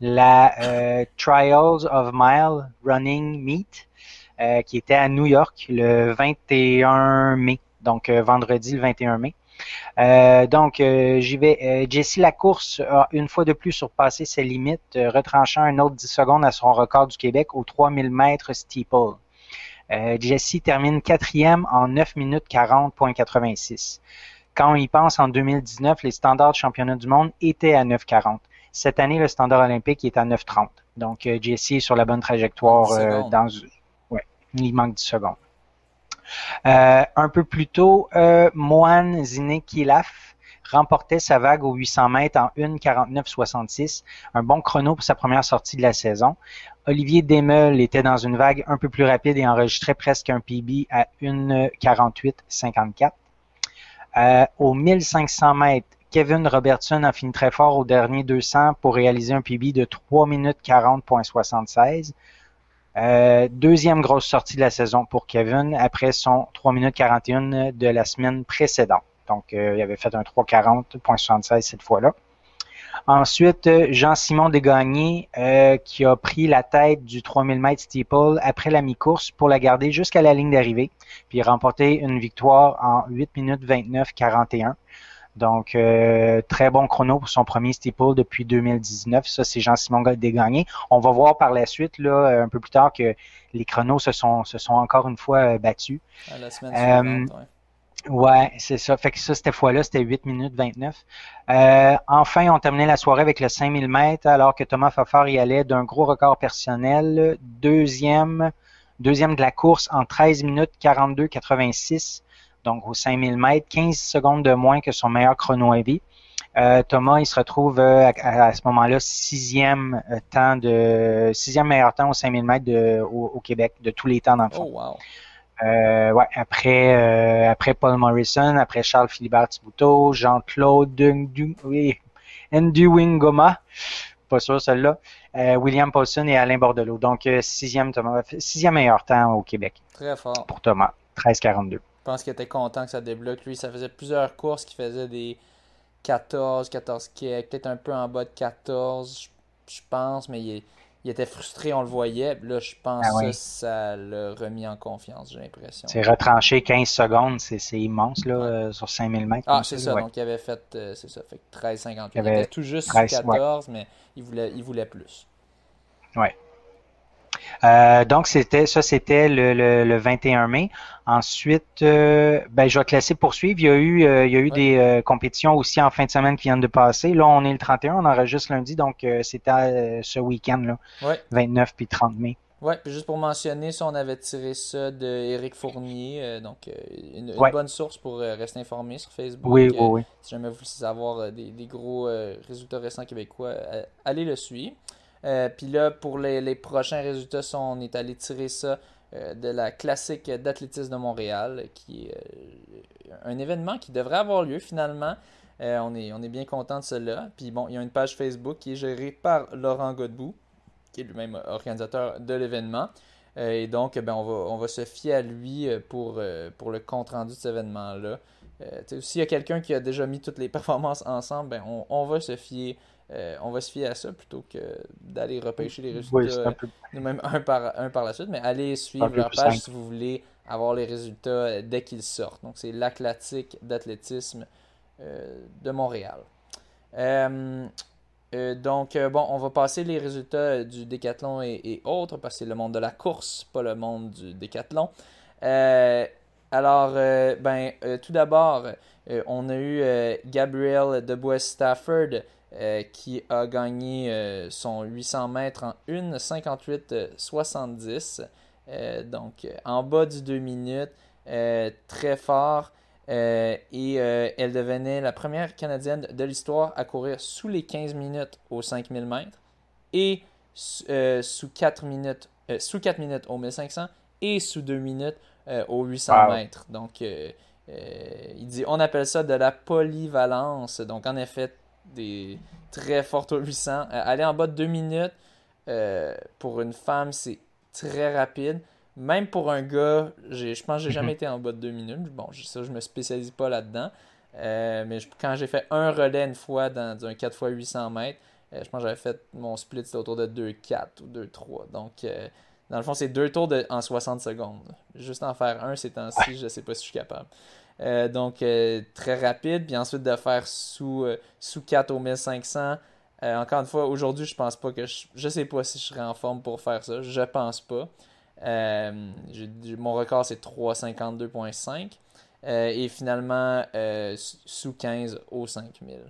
la Trials of Mile Running Meet qui était à New York le 21 mai, donc vendredi le 21 mai. Donc, j'y vais. Jessie Lacourse a une fois de plus surpassé ses limites, retranchant un autre 10 secondes à son record du Québec au 3000 mètres steeple. Jessie termine 4e en 9 minutes 40.86. Quand on y pense, en 2019, les standards de championnat du monde étaient à 9.40. Cette année, le standard olympique est à 9.30. Donc, Jessie est sur la bonne trajectoire. Il manque 10 secondes. Un peu plus tôt, Mohammed Zine Khalaf remportait sa vague aux 800 mètres en 1:49.66, un bon chrono pour sa première sortie de la saison. Olivier Desmeules était dans une vague un peu plus rapide et enregistrait presque un PB à 1:48.54. Aux 1500 mètres, Kevin Robertson a fini très fort au dernier 200 pour réaliser un PB de 3:40.76. Deuxième grosse sortie de la saison pour Kevin après son 3:41 de la semaine précédente. Donc, il avait fait un 3:40.76 cette fois-là. Ensuite, Jean-Simon Desgagnés qui a pris la tête du 3000 mètres steeple après la mi-course pour la garder jusqu'à la ligne d'arrivée, puis remporter une victoire en 8:29.41. Donc, très bon chrono pour son premier steeple depuis 2019. Ça, c'est Jean-Simon Desgagnés. On va voir par la suite, là, un peu plus tard, que les chronos se sont encore une fois battus. À la semaine suivante, ouais, c'est ça. Fait que ça, cette fois-là, c'était 8:29. Enfin, on terminait la soirée avec le 5000 mètres, alors que Thomas Fafard y allait d'un gros record personnel. Deuxième de la course en 13:42.86. Donc, aux 5000 mètres, 15 secondes de moins que son meilleur chrono heavy. Thomas, il se retrouve à ce moment-là sixième meilleur temps aux 5000 mètres au Québec, de tous les temps dans le fond. Oh, wow. Après Paul Morrison, après Charles Philibert Thiboutot, Jean-Claude Nduwingoma, pas sûr celle-là, William Paulson et Alain Bordelot. Donc, sixième meilleur temps au Québec. Très fort. Pour Thomas, 13,42. Je pense qu'il était content que ça débloque. Lui, ça faisait plusieurs courses qui faisaient des 14 kecks, peut-être un peu en bas de 14, je pense, mais il était frustré, on le voyait. Là, je pense que ça l'a remis en confiance, j'ai l'impression. C'est retranché 15 secondes, c'est immense là, sur 5000 mètres. Ah, c'est ça, ouais. Donc il avait fait, fait 13,58. Il était tout juste 13, sur 14, mais il voulait plus. Oui. Donc, c'était le 21 mai. Ensuite, je vais classer poursuivre. Il y a eu des compétitions aussi en fin de semaine qui viennent de passer. Là, on est le 31, on enregistre lundi, donc c'était ce week-end-là, 29 puis 30 mai. Oui, puis juste pour mentionner, ça, on avait tiré ça d'Éric Fournier, donc une bonne source pour rester informé sur Facebook. Oui. Si jamais vous voulez savoir des gros résultats récents québécois, allez le suivre. Puis là, pour les prochains résultats, on est allé tirer ça de la classique d'athlétisme de Montréal, qui est un événement qui devrait avoir lieu finalement. On est bien content de cela. Puis bon, il y a une page Facebook qui est gérée par Laurent Godbout, qui est lui-même organisateur de l'événement. Et donc, on va se fier à lui pour le compte-rendu de cet événement-là. S'il y a quelqu'un qui a déjà mis toutes les performances ensemble, on va se fier. On va se fier à ça plutôt que d'aller repêcher les résultats nous-mêmes un par la suite, mais allez suivre leur page si vous voulez avoir les résultats dès qu'ils sortent. Donc, c'est l'Athlétique d'athlétisme de Montréal. On va passer les résultats du décathlon et autres, parce que c'est le monde de la course, pas le monde du décathlon. Tout d'abord, on a eu Gabriel Boutillette Stafford qui a gagné son 800 mètres en 1,58,70. En bas du 2 minutes, très fort. Elle devenait la première Canadienne de l'histoire à courir sous les 15 minutes aux 5000 mètres et sous 4 minutes aux 1500 et sous 2 minutes aux 800 mètres. Donc, il dit, on appelle ça de la polyvalence. Donc, en effet, des très fortes au 800. Aller en bas de 2 minutes, pour une femme, c'est très rapide. Même pour un gars, je pense que j'ai jamais été en bas de 2 minutes. Bon, ça, je me spécialise pas là-dedans. Mais quand j'ai fait un relais une fois dans un 4x800 mètres, je pense que j'avais fait mon split, c'était autour de 2,4 ou 2,3. Donc, dans le fond, c'est 2 tours en 60 secondes. Juste en faire un, ces temps-ci, je sais pas si je suis capable. Très rapide, puis ensuite de faire sous 4 au 1500. Encore une fois, aujourd'hui, je pense pas que je sais pas si je serai en forme pour faire ça. Je pense pas. Mon record, c'est 3,52,5. Et finalement, sous 15 au 5000.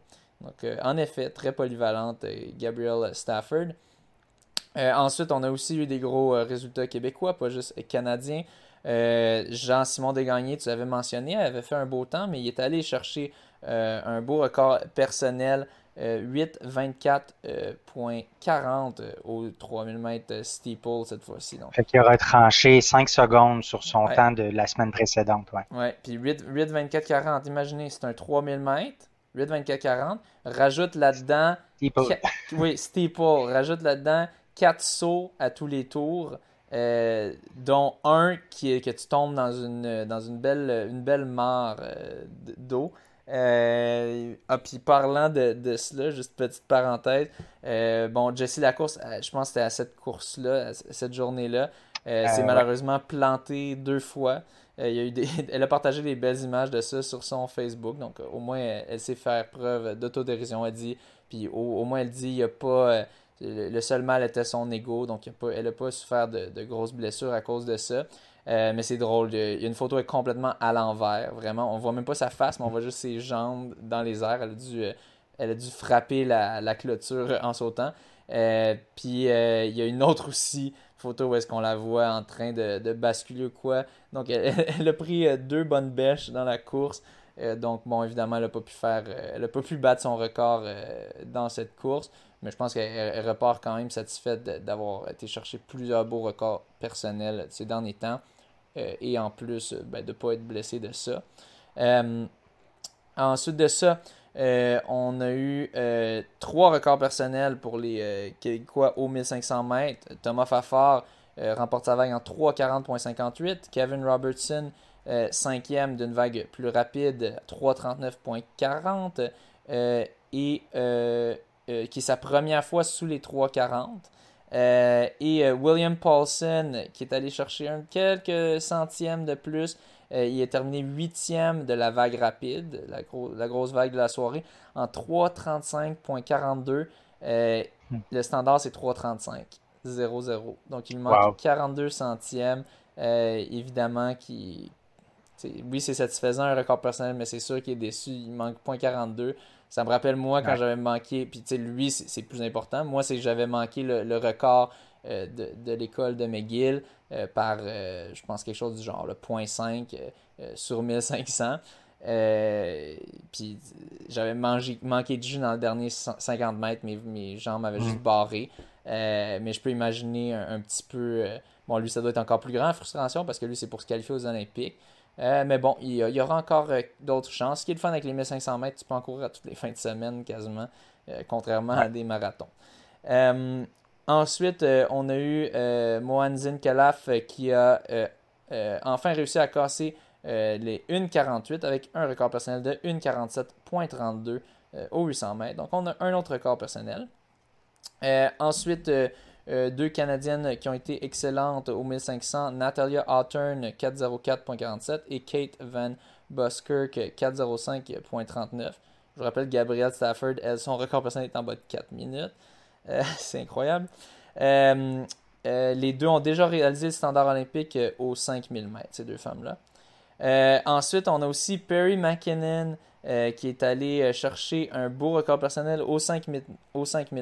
Donc, en effet, très polyvalente, Gabriel Stafford. Ensuite, on a aussi eu des gros résultats québécois, pas juste canadiens. Jean-Simon Desgagnés, tu l'avais mentionné, avait fait un beau temps, mais il est allé chercher un beau record personnel, 8,24,40 au 3000 mètres steeple cette fois-ci. Donc. Fait qu'il a retranché 5 secondes sur son temps de la semaine précédente. Oui, puis 8,24,40, imaginez, c'est un 3000 mètres, 8,24,40, rajoute là-dedans... Steeple. Oui, steeple, rajoute là-dedans 4 sauts à tous les tours. Dont un que tu tombes dans une belle mare d'eau. Puis parlant de cela, juste petite parenthèse, Jessie Lacourse, je pense que c'était à cette course-là, à cette journée-là, s'est malheureusement plantée 2 fois. Elle a partagé des belles images de ça sur son Facebook, donc au moins elle sait faire preuve d'autodérision, elle dit. Puis au moins elle dit, il n'y a pas... le seul mal était son ego, donc elle n'a pas souffert de grosses blessures à cause de ça. Mais c'est drôle, il y a une photo qui est complètement à l'envers, vraiment. On voit même pas sa face, mais on voit juste ses jambes dans les airs. Elle a dû frapper la clôture en sautant. Puis il y a une autre aussi photo où est-ce qu'on la voit en train de basculer ou quoi. Donc elle a pris 2 bonnes bêches dans la course. Évidemment, elle n'a pas pu battre son record dans cette course. Mais je pense qu'elle repart quand même satisfaite d'avoir été chercher plusieurs beaux records personnels ces derniers temps. Et en plus, de ne pas être blessée de ça. Ensuite de ça, On a eu 3 records personnels pour les Québécois au 1500 mètres. Thomas Fafard remporte sa vague en 3:40.58. Kevin Robertson, 5e d'une vague plus rapide, 3:39.40. Qui est sa première fois sous les 3:40. William Paulson, qui est allé chercher quelques centièmes de plus. Il est terminé 8e de la vague rapide, la grosse vague de la soirée, en 3:35.42. Le standard, c'est 3:35.00. Donc, il manque 42 centièmes. Évidemment, oui, c'est satisfaisant, un record personnel, mais c'est sûr qu'il est déçu. Il manque 0.42. Ça me rappelle, moi, quand j'avais manqué... Puis, tu sais, lui, c'est plus important. Moi, c'est que j'avais manqué le record de l'école de McGill par, je pense, quelque chose du genre, le 0.5 sur 1500. Puis, j'avais manqué de jus dans le dernier 50 mètres. Mes jambes m'avaient juste barré. Mais je peux imaginer un petit peu... bon, lui, ça doit être encore plus grand, frustration, parce que lui, c'est pour se qualifier aux Olympiques. Mais bon, il y aura encore d'autres chances. Ce qui est le fun avec les 1500 mètres, tu peux en courir à toutes les fins de semaine quasiment, contrairement à des marathons. Ensuite, on a eu Mohammed Zine Khalaf qui a enfin réussi à casser les 1:48 avec un record personnel de 1:47.32 aux 800 mètres. Donc, on a un autre record personnel. Ensuite, deux Canadiennes qui ont été excellentes au 1500, Natalia Hawthorne 4:04.47 et Kate Van Buskirk 4:05.39. Je vous rappelle, Gabrielle Stafford, son record personnel est en bas de 4 minutes. C'est incroyable. Les deux ont déjà réalisé le standard olympique aux 5000 mètres, ces deux femmes-là. Ensuite, on a aussi Perry McKinnon qui est allé chercher un beau record personnel aux 5000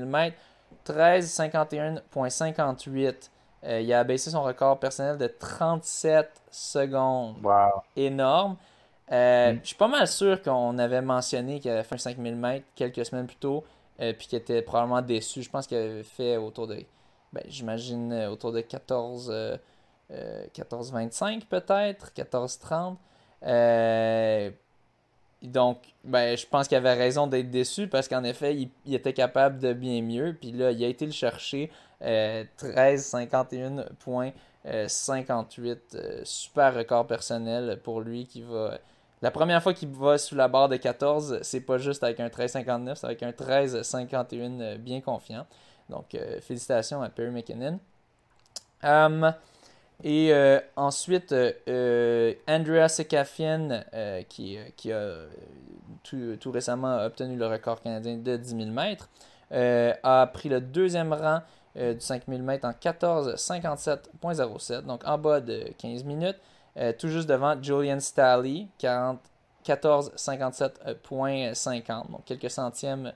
mètres. 13:51.58. Il a abaissé son record personnel de 37 secondes. Wow. Énorme. Je suis pas mal sûr qu'on avait mentionné qu'il avait fait un 5000 mètres quelques semaines plus tôt, puis qu'il était probablement déçu. Je pense qu'il avait fait autour de, j'imagine, autour de 14:25 peut-être, 14:30. Donc, je pense qu'il avait raison d'être déçu parce qu'en effet, il était capable de bien mieux. Puis là, il a été le chercher 13:51.58. Super record personnel pour lui qui va... La première fois qu'il va sous la barre de 14, c'est pas juste avec un 13:59, c'est avec un 13:51 bien confiant. Donc, félicitations à Perry McKinnon. Ensuite, Andrea Sekafian, qui a tout récemment obtenu le record canadien de 10 000 mètres, a pris le 2e rang du 5 000 mètres en 14:57.07, donc en bas de 15 minutes, tout juste devant Julie-Anne Staehli, 14:57.50, donc quelques centièmes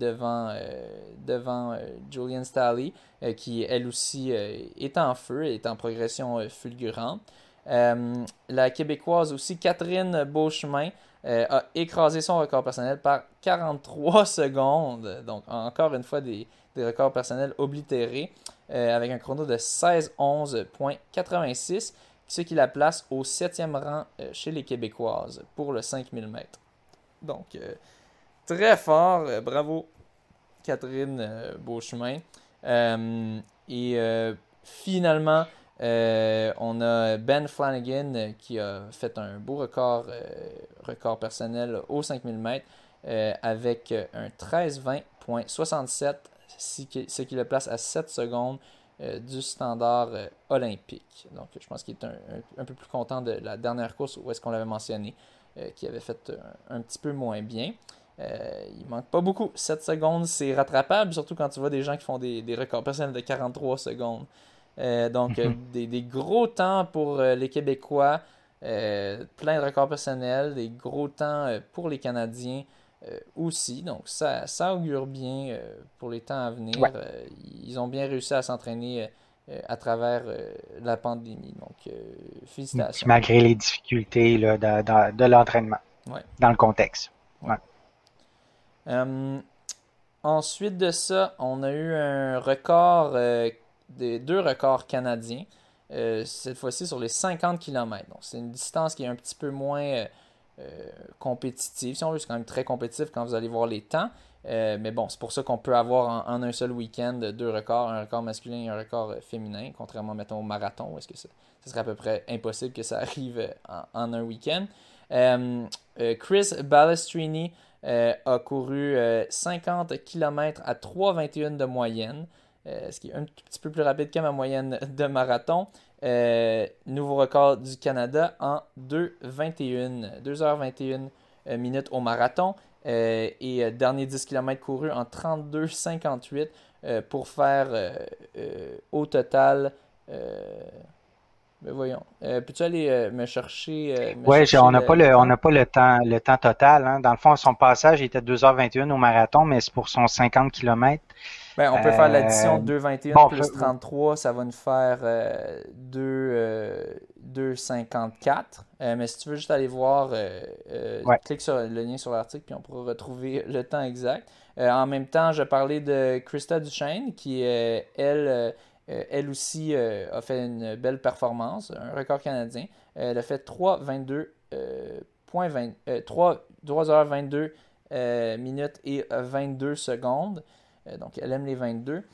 devant Julie-Anne Staehli, qui elle aussi est en feu, est en progression fulgurante. La Québécoise aussi, Catherine Beauchemin, a écrasé son record personnel par 43 secondes. Donc encore une fois des records personnels oblitérés, avec un chrono de 16:11.86, ce qui la place au 7e rang chez les Québécoises pour le 5000 mètres. Donc... très fort, bravo Catherine Beauchemin. Finalement, on a Ben Flanagan qui a fait un beau record personnel aux 5000 mètres avec un 13:20.67, ce qui le place à 7 secondes du standard olympique. Donc je pense qu'il est un peu plus content de la dernière course où est-ce qu'on l'avait mentionné, qu'il avait fait un petit peu moins bien. Il manque pas beaucoup. 7 secondes, c'est rattrapable, surtout quand tu vois des gens qui font des records personnels de 43 secondes. Donc, des gros temps pour les Québécois, plein de records personnels, des gros temps pour les Canadiens aussi. Donc, ça augure bien pour les temps à venir. Ouais. Ils ont bien réussi à s'entraîner à travers la pandémie. Donc, félicitations. Malgré les difficultés là, de l'entraînement, dans le contexte. Ouais. Ensuite de ça, on a eu un record, deux records canadiens, cette fois-ci sur les 50 km. Donc, c'est une distance qui est un petit peu moins compétitive. Si on veut, c'est quand même très compétitif quand vous allez voir les temps. Mais bon, c'est pour ça qu'on peut avoir en un seul week-end deux records, un record masculin et un record féminin, contrairement, mettons, au marathon, où est-ce que ça serait à peu près impossible que ça arrive en un week-end. Chris Balestrini a couru 50 km à 3,21 de moyenne, ce qui est un tout petit peu plus rapide que ma moyenne de marathon. Nouveau record du Canada en 2h21 minutes au marathon. Et dernier 10 km couru en 32,58 pour faire au total... ben voyons. Peux-tu aller me chercher... oui, on n'a pas le temps total. Hein. Dans le fond, son passage était 2h21 au marathon, mais c'est pour son 50 km. Ben, on peut faire l'addition 2,21 plus 33, ça va nous faire 2,54. Mais si tu veux juste aller voir, ouais. Clique sur le lien sur l'article puis on pourra retrouver le temps exact. En même temps, je parlais de Krista DuChene qui, elle aussi, a fait une belle performance, un record canadien. Elle a fait 3h22 minutes et 22 secondes. Donc, elle aime les 22.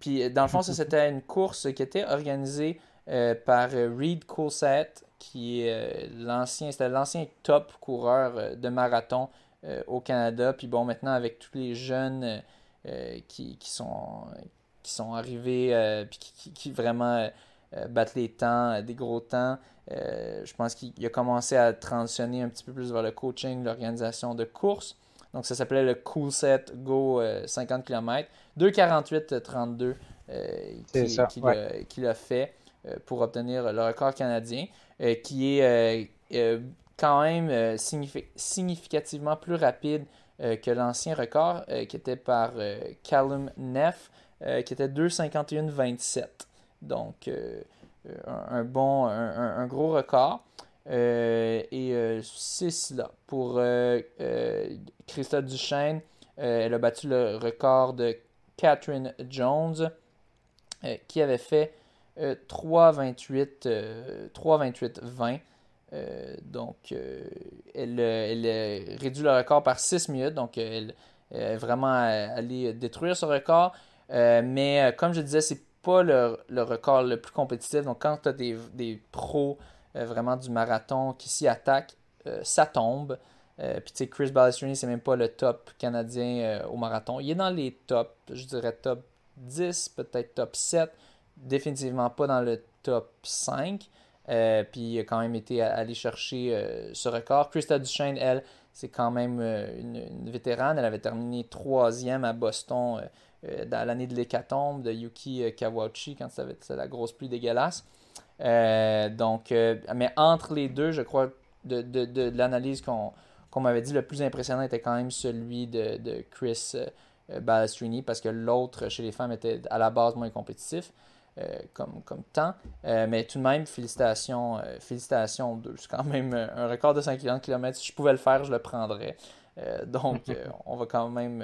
Puis, dans le fond, ça, c'était une course qui était organisée par Reed Coolsett, qui est l'ancien top coureur de marathon au Canada. Puis bon, maintenant, avec tous les jeunes qui sont arrivés, puis qui vraiment battent les temps, des gros temps, je pense qu'il a commencé à transitionner un petit peu plus vers le coaching, l'organisation de courses. Donc, ça s'appelait le Coolset Go 50 km. 2,48,32 qu'il a fait pour obtenir le record canadien, qui est quand même significativement plus rapide que l'ancien record qui était par Callum Neff, qui était 2,51,27. Donc, un gros record. Et c'est cela. Pour Krista DuChene, elle a battu le record de Catherine Jones, qui avait fait 3,28,20. Donc, elle réduit le record par 6 minutes. Donc, elle est vraiment allée détruire ce record. Mais comme je disais, c'est pas le record le plus compétitif. Donc, quand tu as des pros vraiment du marathon qui s'y attaque, ça tombe. Puis tu sais, Chris Balestrini, c'est même pas le top canadien au marathon. Il est dans les tops, je dirais top 10, peut-être top 7, définitivement pas dans le top 5. Puis il a quand même été allé chercher ce record. Krista DuChene, elle, c'est quand même une vétérane. Elle avait terminé 3e à Boston dans l'année de l'hécatombe de Yuki Kawauchi, quand ça avait été la grosse pluie dégueulasse. Donc, mais entre les deux, je crois, de l'analyse qu'on m'avait dit, le plus impressionnant était quand même celui de Chris Balestrini, parce que l'autre chez les femmes était à la base moins compétitif comme temps. Mais tout de même, félicitations d'eux. C'est quand même un record de 50 km. Si je pouvais le faire, je le prendrais. Donc, on va quand même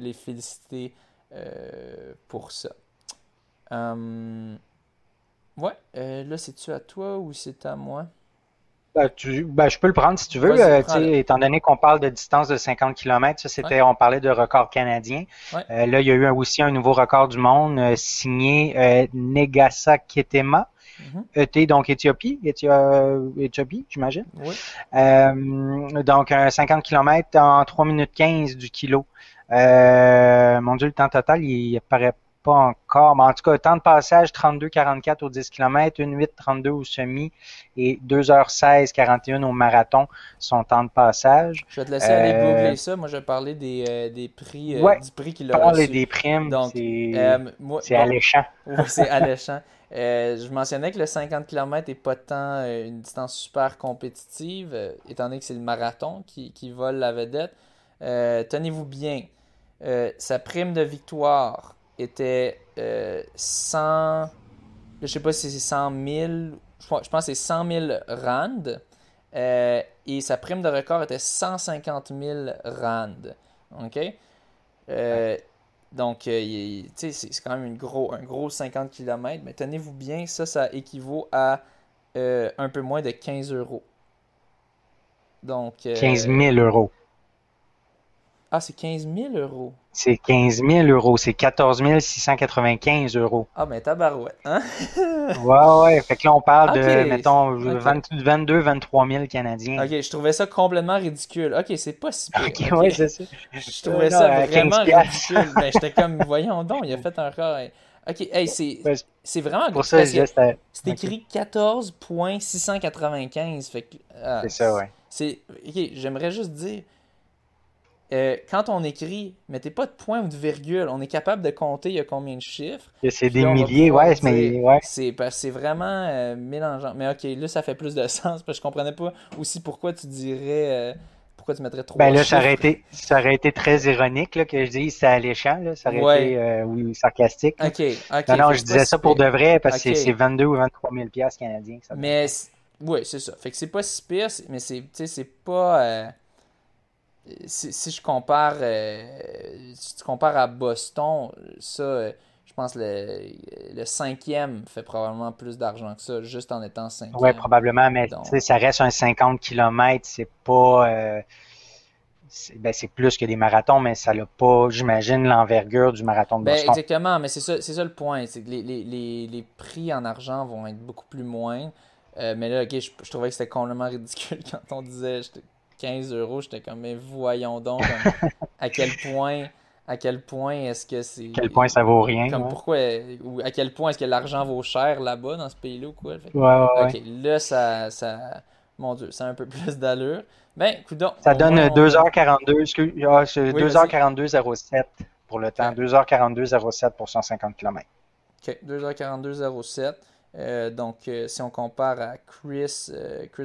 les féliciter pour ça. Ouais, là, c'est-tu à toi ou c'est à moi? Je peux le prendre si tu veux. Étant donné qu'on parle de distance de 50 km, ça, on parlait de record canadien. Ouais. Là, il y a eu aussi un nouveau record du monde signé Negasa Ketema. Mm-hmm. Donc Éthiopie, j'imagine. Oui. Donc, 50 km en 3 minutes 15 du kilo. Mon Dieu, le temps total, il apparaît pas encore, mais en tout cas, temps de passage 32,44 au 10 km, 1,8,32 au semi et 2h16,41 au marathon, son temps de passage. Je vais te laisser aller googler ça. Moi, je vais parler des prix, du prix qu'il a reçu. Des primes, donc, c'est alléchant. Oui, c'est alléchant. Je mentionnais que le 50 km n'est pas tant une distance super compétitive, étant donné que c'est le marathon qui vole la vedette. Tenez-vous bien, sa prime de victoire était 100, je sais pas si c'est 100 000, je pense que c'est 100 000 rand, et sa prime de record était 150 000 rand, ok? Donc, c'est quand même un gros 50 km, mais tenez-vous bien, ça équivaut à un peu moins de 15 euros. Donc, 15 000 euros. Ah, c'est 15 000 euros. C'est 15 000 euros. C'est 14 695 euros. Ah, ben tabarouette, hein? Ouais. Fait que là, on parle de, mettons, 22, 23 000 Canadiens. OK, je trouvais ça complètement ridicule. OK, c'est pas si pire. OK, ouais, c'est ça. Je trouvais ça vraiment ridicule. Ben, j'étais comme, voyons donc, il a fait un record. OK, hey, c'est vraiment... Pour ça, c'est écrit 14.695. Fait que, c'est ça, ouais. OK, j'aimerais juste dire... quand on écrit, mettez pas de point ou de virgule, on est capable de compter il y a combien de chiffres. C'est des milliers, ouais, mais... Ouais. C'est vraiment mélangeant. Mais OK, là, ça fait plus de sens, parce que je comprenais pas aussi pourquoi tu dirais... pourquoi tu mettrais trop de chiffres. Ça aurait été très ironique là, que je dise c'est alléchant, là. Ça aurait été sarcastique. OK. Non, je disais ça pour de vrai, parce que c'est 22 ou 23 000 $ canadiens. Que ça mais, oui, c'est ça. Fait que c'est pas si pire, mais c'est pas... Si je compare si tu compares à Boston, ça je pense le cinquième fait probablement plus d'argent que ça, juste en étant cinquième. Oui, probablement, mais donc, ça reste un 50 km, c'est pas c'est plus que des marathons, mais ça n'a pas, j'imagine, l'envergure du marathon de Boston. Exactement, mais c'est ça le point, c'est que les prix en argent vont être beaucoup plus moindres. Mais là, OK, je trouvais que c'était complètement ridicule quand on disait 15 euros, j'étais comme, mais voyons donc, comme, à quel point est-ce que c'est... À quel point ça vaut rien. Comme pourquoi, ou à quel point est-ce que l'argent vaut cher là-bas, dans ce pays-là ou quoi. Fait, OK, là, ça... Mon Dieu, ça a un peu plus d'allure. Ben, coudonc, ça donne 2h42, excuse, 2h42,07 pour le temps, 2h42,07 pour 150 km. OK, 2h42,07. Donc, si on compare à Chris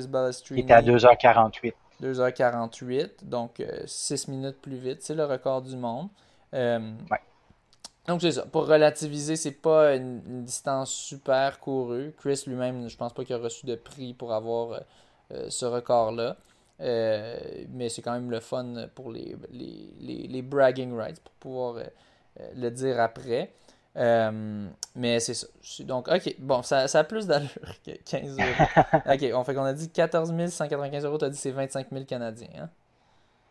Balestrini... Il est à 2h48. 2h48, donc 6 minutes plus vite. C'est le record du monde. Ouais. Donc, c'est ça. Pour relativiser, c'est pas une distance super courue. Chris lui-même, je pense pas qu'il a reçu de prix pour avoir ce record-là. Mais c'est quand même le fun pour les bragging rights, pour pouvoir le dire après. Mais c'est ça. Donc, OK, bon, ça a plus d'allure que 15 euros. OK, on a dit 14 195 euros, tu as dit c'est 25 000 Canadiens, hein?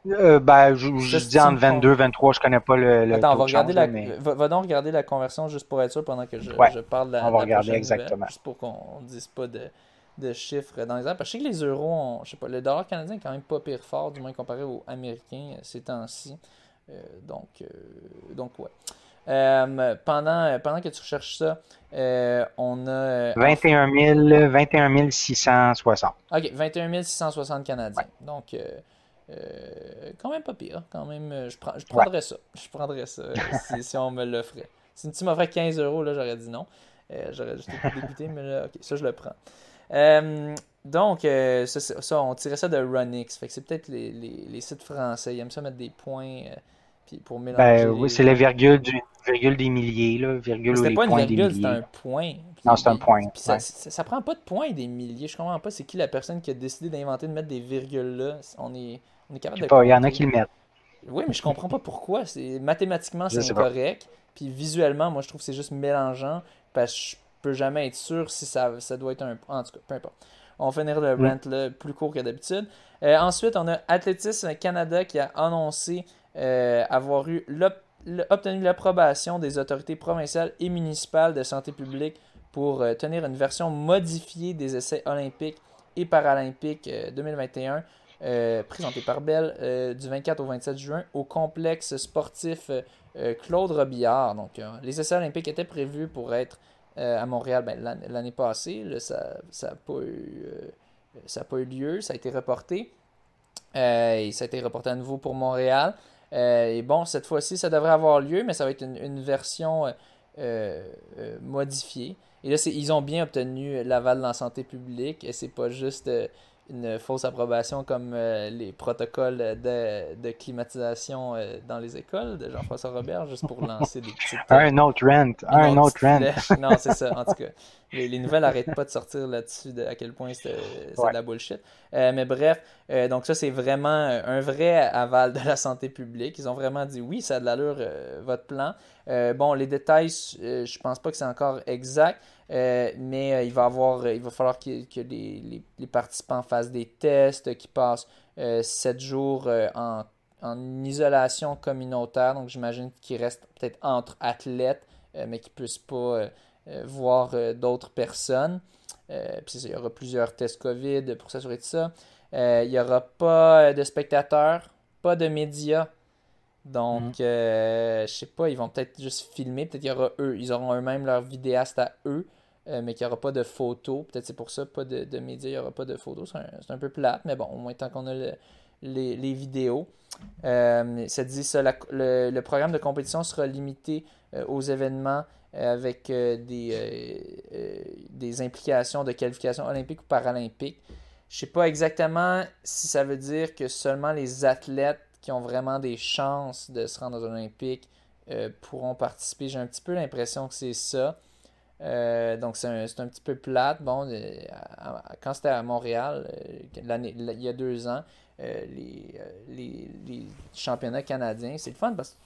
Je dis entre 22, 23, je connais pas le Attends, on va regarder change, va donc regarder la conversion juste pour être sûr pendant que je parle de la prochaine nouvelle, exactement. Juste pour qu'on ne dise pas de chiffres dans les airs. Parce que je sais que les euros, je sais pas, le dollar canadien est quand même pas pire fort, du moins comparé aux Américains ces temps-ci. Donc, ouais. Pendant que tu recherches ça, on a... 21 660. OK, 21 660 Canadiens. Ouais. Donc, quand même pas pire. Quand même, je prendrais ça. Je prendrais ça si on me l'offrait. Si tu m'offrais 15 euros, là, j'aurais dit non. J'aurais juste été dégoûté, mais là, OK, ça, je le prends. Donc, ça, on tirait ça de Runix. Fait que c'est peut-être les sites français. Ils aiment ça mettre des points... pour mélanger c'est la virgule des milliers, là. Virgule c'était pas une virgule, c'était un point. Non, c'est un point. Puis ça prend pas de point des milliers. Je comprends pas, c'est qui la personne qui a décidé d'inventer de mettre des virgules là. On est capable de... Il y en a qui le mettent. Oui, mais je comprends pas pourquoi. Mathématiquement, c'est incorrect. Puis visuellement, moi, je trouve que c'est juste mélangeant. Parce que je peux jamais être sûr si ça doit être un... En tout cas, peu importe. On va finir le rant là, plus court que d'habitude. Ensuite, on a Athlétisme Canada qui a annoncé... avoir eu obtenu l'approbation des autorités provinciales et municipales de santé publique pour tenir une version modifiée des essais olympiques et paralympiques 2021 présentés par Bell du 24 au 27 juin au complexe sportif Claude Robillard. Donc, les essais olympiques étaient prévus pour être à Montréal l'année passée. Là, ça n'a pas eu lieu, ça a été reporté. Et ça a été reporté à nouveau pour Montréal. Et bon, cette fois-ci, ça devrait avoir lieu, mais ça va être une version modifiée. Et là, ils ont bien obtenu l'aval dans la santé publique. Et c'est pas juste une fausse approbation comme les protocoles de climatisation dans les écoles de Jean-François Robert, juste pour lancer des petites... Un autre rant. Non, c'est ça, en tout cas. Les nouvelles n'arrêtent pas de sortir là-dessus, à quel point c'est de la bullshit. Mais bref, donc ça, c'est vraiment un vrai aval de la santé publique. Ils ont vraiment dit, oui, ça a de l'allure, votre plan. Bon, les détails, je pense pas que c'est encore exact, mais il va falloir que les participants fassent des tests, qu'ils passent 7 jours en isolation communautaire. Donc, j'imagine qu'ils restent peut-être entre athlètes, mais qu'ils ne puissent pas voir d'autres personnes. Puis, il y aura plusieurs tests COVID pour s'assurer de ça. Il n'y aura pas de spectateurs, pas de médias. Donc, je sais pas, ils vont peut-être juste filmer. Peut-être qu'il y aura eux. Ils auront eux-mêmes leur vidéaste à eux, mais qu'il n'y aura pas de photos. Peut-être c'est pour ça, pas de médias, il n'y aura pas de photos. C'est un peu plate, mais bon, au moins tant qu'on a les vidéos. Ça dit ça, le programme de compétition sera limité aux événements avec des implications de qualification olympique ou paralympique. Je sais pas exactement si ça veut dire que seulement les athlètes qui ont vraiment des chances de se rendre aux Olympiques pourront participer. J'ai un petit peu l'impression que c'est ça. Donc, c'est un petit peu plate. Bon, quand c'était à Montréal, il y a 2 ans, les championnats canadiens, c'est le fun parce que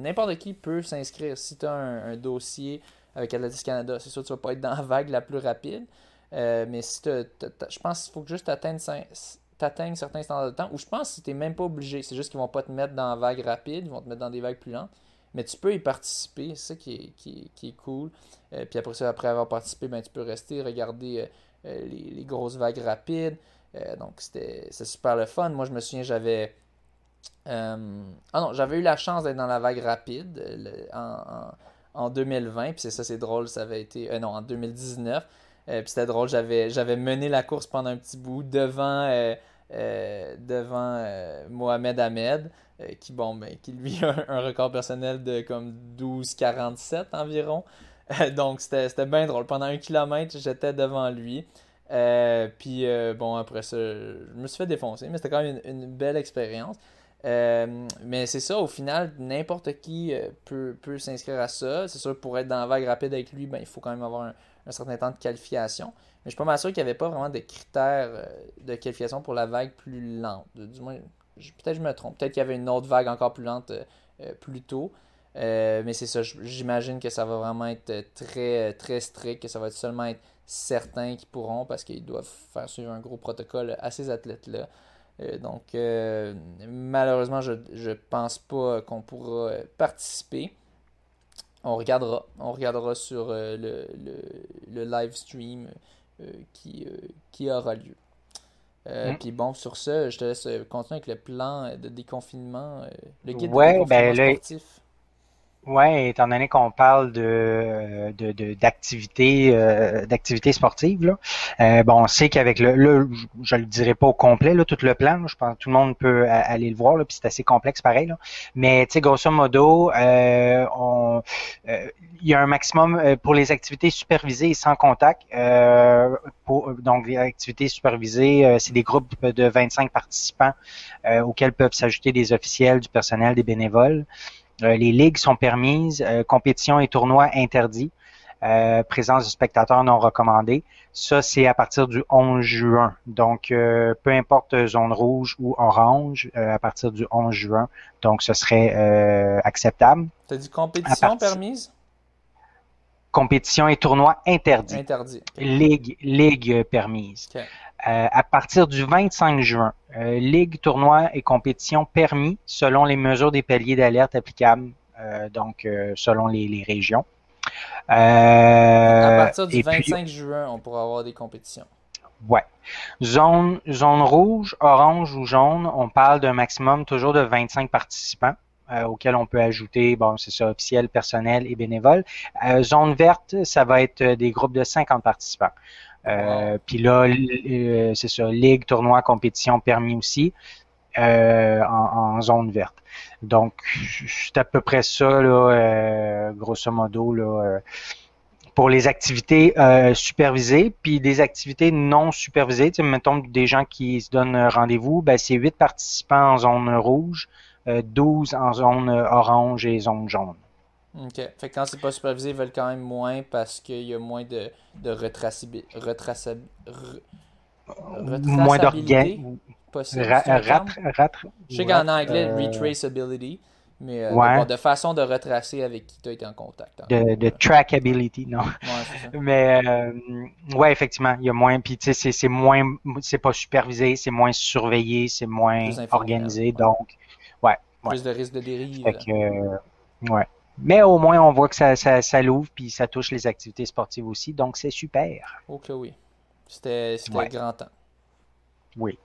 n'importe qui peut s'inscrire. Si tu as un dossier avec Athlétisme Canada, c'est sûr que tu ne vas pas être dans la vague la plus rapide. Mais si je pense qu'il faut juste t'atteignes certains standards de temps, ou je pense que tu n'es même pas obligé, c'est juste qu'ils ne vont pas te mettre dans vagues rapides, ils vont te mettre dans des vagues plus lentes, mais tu peux y participer, c'est ça qui est cool. Puis après ça, après avoir participé, ben, tu peux rester, regarder les grosses vagues rapides. Donc c'est super le fun. Moi, je me souviens, j'avais eu la chance d'être dans la vague rapide en 2020, puis c'est drôle, ça avait été... non, en 2019. Puis c'était drôle, j'avais mené la course pendant un petit bout devant Mohamed Ahmed, qui lui a un record personnel de comme 12,47 environ. Donc c'était bien drôle. Pendant 1 kilomètre, j'étais devant lui. Puis bon, après ça, je me suis fait défoncer, mais c'était quand même une belle expérience. Mais c'est ça, au final, n'importe qui peut s'inscrire à ça. C'est sûr, pour être dans la vague rapide avec lui, il faut quand même avoir un certain temps de qualification. Mais je suis pas mal sûr qu'il n'y avait pas vraiment de critères de qualification pour la vague plus lente. Du moins, peut-être je me trompe. Peut-être qu'il y avait une autre vague encore plus lente plus tôt. Mais c'est ça, j'imagine que ça va vraiment être très, très strict, que ça va être seulement être certains qui pourront, parce qu'ils doivent faire suivre un gros protocole à ces athlètes-là. Donc, malheureusement, je pense pas qu'on pourra participer. On regardera sur le live stream qui aura lieu. Puis bon, sur ça, je te laisse continuer avec le plan de déconfinement, le guide de déconfinement sportif. Oui, étant donné qu'on parle d'activités sportives, là, bon, on sait qu'avec je le dirai pas au complet, là, tout le plan, là, je pense que tout le monde peut aller le voir, là, puis c'est assez complexe pareil, là. Mais tu sais, grosso modo, il y a un maximum pour les activités supervisées et sans contact. Donc les activités supervisées, c'est des groupes de 25 participants auxquels peuvent s'ajouter des officiels, du personnel, des bénévoles. Les ligues sont permises, compétitions et tournois interdits, présence de spectateurs non recommandée. Ça, c'est à partir du 11 juin. Donc, peu importe zone rouge ou orange, à partir du 11 juin. Donc, ce serait acceptable. Tu as dit compétition permise? Compétition et tournois interdits. Interdit. Ligue permise. Okay. À partir du 25 juin, ligue, tournoi et compétition permis selon les mesures des paliers d'alerte applicables, donc selon les régions. À partir du 25 juin, on pourra avoir des compétitions. Ouais. Zone rouge, orange ou jaune, on parle d'un maximum toujours de 25 participants. Auquel on peut ajouter, bon, c'est ça, officiel, personnel et bénévole. Zone verte, ça va être des groupes de 50 participants. Puis là, c'est ça, ligue, tournoi, compétition permis aussi en zone verte. Donc, c'est à peu près ça, là, grosso modo, là, pour les activités supervisées, puis des activités non supervisées. Tu sais, mettons des gens qui se donnent rendez-vous, ben, c'est 8 participants en zone rouge, 12 en zone orange et zone jaune. OK. Fait que quand c'est pas supervisé, ils veulent quand même moins parce qu'il y a moins de retraçabilité. Moins d'organes. Je sais qu'en anglais, retraceability, mais de façon de retracer avec qui tu as été en contact. De trackability, non. Ouais, c'est ça. Mais ouais, effectivement, il y a moins, puis tu sais, c'est moins, c'est pas supervisé, c'est moins surveillé, c'est moins organisé, donc ouais. Plus de risque de dérive. Fait que, ouais. Mais au moins, on voit que ça l'ouvre, puis ça touche les activités sportives aussi, donc c'est super. Ok, oui. C'était grand temps. Oui.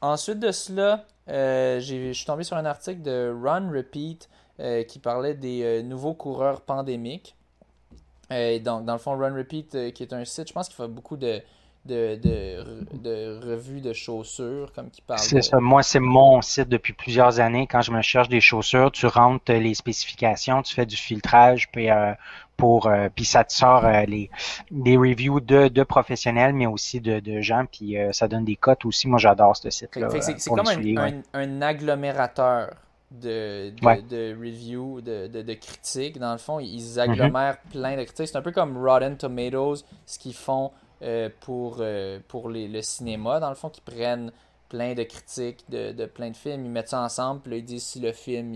Ensuite de cela, je suis tombé sur un article de Run Repeat qui parlait des nouveaux coureurs pandémiques. Donc, dans le fond, Run Repeat, qui est un site, je pense qu'il fait beaucoup de revues de chaussures, comme qui parle. C'est ça. Moi, c'est mon site depuis plusieurs années. Quand je me cherche des chaussures, tu rentres les spécifications, tu fais du filtrage, puis puis ça te sort les reviews de professionnels, mais aussi de gens, puis ça donne des cotes aussi. Moi, j'adore ce site-là. C'est comme un agglomérateur de reviews, de critiques. Dans le fond, ils agglomèrent plein de critiques. C'est un peu comme Rotten Tomatoes, ce qu'ils font pour le cinéma, dans le fond, qui prennent plein de critiques de plein de films, ils mettent ça ensemble, puis là, ils disent si le film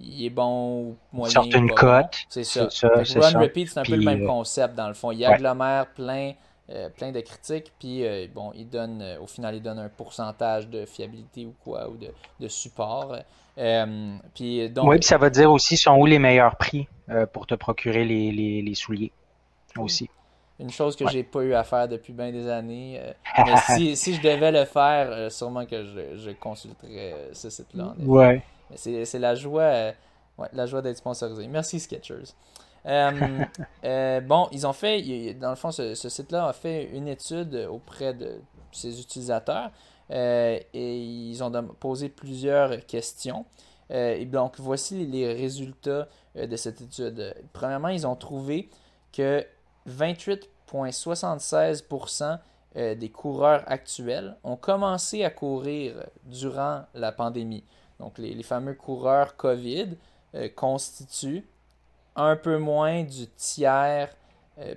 il est bon ou moyen. Ils sortent une cote. C'est ça. Run Repeat, c'est un peu le même concept, dans le fond. Ils agglomèrent plein de critiques, puis au final, ils donnent un pourcentage de fiabilité ou quoi, ou de support. Puis donc, puis ça va dire aussi sont où les meilleurs prix pour te procurer les souliers aussi. Une chose que j'ai pas eu à faire depuis bien des années. Mais si je devais le faire, sûrement que je consulterais ce site-là. Ouais. Mais c'est la joie d'être sponsorisé. Merci Skechers. Ils ont fait, dans le fond, ce site-là a fait une étude auprès de ses utilisateurs et ils ont posé plusieurs questions. Et donc, voici les résultats de cette étude. Premièrement, ils ont trouvé que 28,76% des coureurs actuels ont commencé à courir durant la pandémie. Donc, les fameux coureurs COVID constituent un peu moins du tiers,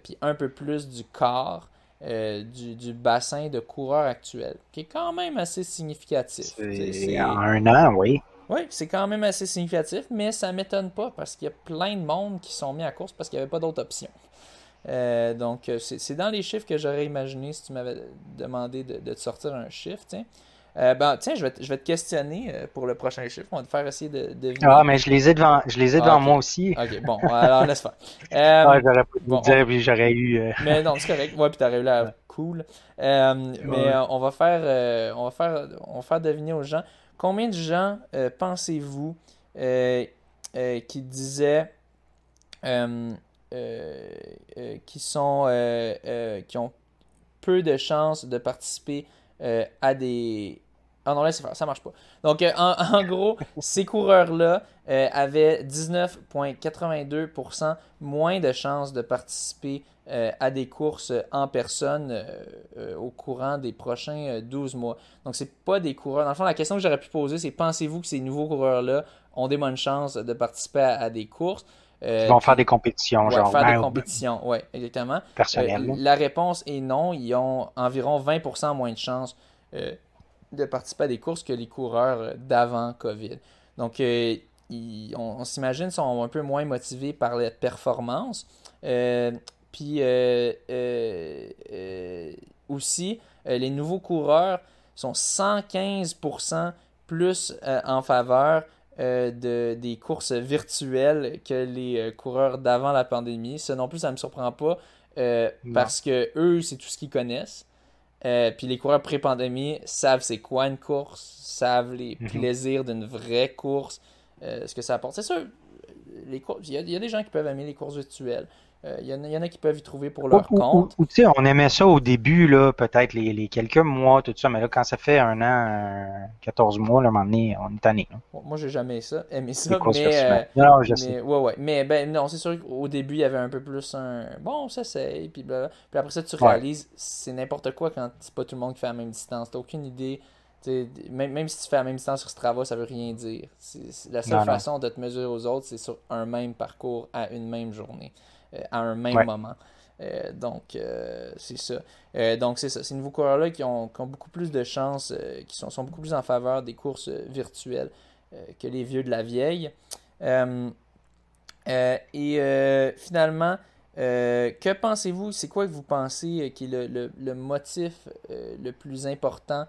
puis un peu plus du quart du bassin de coureurs actuels, qui est quand même assez significatif. C'est un an, oui. Oui, c'est quand même assez significatif, mais ça ne m'étonne pas parce qu'il y a plein de monde qui sont mis à course parce qu'il n'y avait pas d'autre option. Donc, c'est dans les chiffres que j'aurais imaginé si tu m'avais demandé de te sortir un chiffre. Tiens, je vais te questionner pour le prochain chiffre. On va te faire essayer de deviner. Ah, mais je les ai devant moi aussi. OK, bon, alors laisse faire. J'aurais pas dire, puis j'aurais eu... Mais non, c'est correct. Ouais, puis t'aurais eu l'air cool. On va faire deviner aux gens. Combien de gens pensez-vous qui disaient... qui ont peu de chances de participer à des... Ah non, laissez faire, ça marche pas. Donc, en gros, ces coureurs-là avaient 19,82% moins de chances de participer à des courses en personne au courant des prochains 12 mois. Donc, c'est pas des coureurs. Dans le fond, la question que j'aurais pu poser, c'est pensez-vous que ces nouveaux coureurs-là ont des bonnes chances de participer à des courses? Ils vont faire des compétitions, des compétitions, oui, exactement. Personnellement. La réponse est non. Ils ont environ 20% moins de chances de participer à des courses que les coureurs d'avant COVID. Donc, on s'imagine sont un peu moins motivés par les performances. Puis aussi, les nouveaux coureurs sont 115% plus en faveur des courses virtuelles que les coureurs d'avant la pandémie. Ça non plus, ça ne me surprend pas parce que eux, c'est tout ce qu'ils connaissent. Puis les coureurs pré-pandémie savent c'est quoi une course, savent les plaisirs d'une vraie course, ce que ça apporte. C'est sûr, il y a des gens qui peuvent aimer les courses virtuelles. Il y en a qui peuvent y trouver pour leur compte. Ou tu sais, on aimait ça au début, là, peut-être les quelques mois, tout ça, mais là, quand ça fait un an, 14 mois, là, à un moment donné, on est tanné. Moi, j'ai jamais aimé ça, mais c'est sûr qu'au début, il y avait un peu plus on s'essaye, puis blablabla. Puis après ça, tu réalises, c'est n'importe quoi quand c'est pas tout le monde qui fait la même distance. T'as aucune idée. Même si tu fais la même distance sur Strava, ça veut rien dire. La seule façon de te mesurer aux autres, c'est sur un même parcours à une même journée. À un même moment. C'est ça. Donc, c'est ça. Ces nouveaux coureurs-là qui ont beaucoup plus de chances, qui sont beaucoup plus en faveur des courses virtuelles. que les vieux de la vieille. Finalement, que pensez-vous, c'est quoi que vous pensez qui est le motif le plus important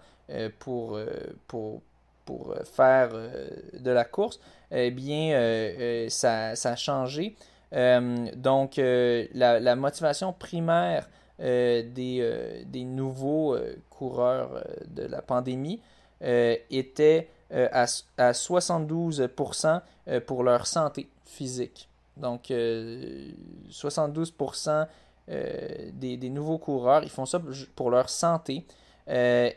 pour faire de la course? Eh bien, ça a changé. La motivation primaire des nouveaux coureurs de la pandémie était à 72% pour leur santé physique. Donc, 72% des nouveaux coureurs, ils font ça pour leur santé, ce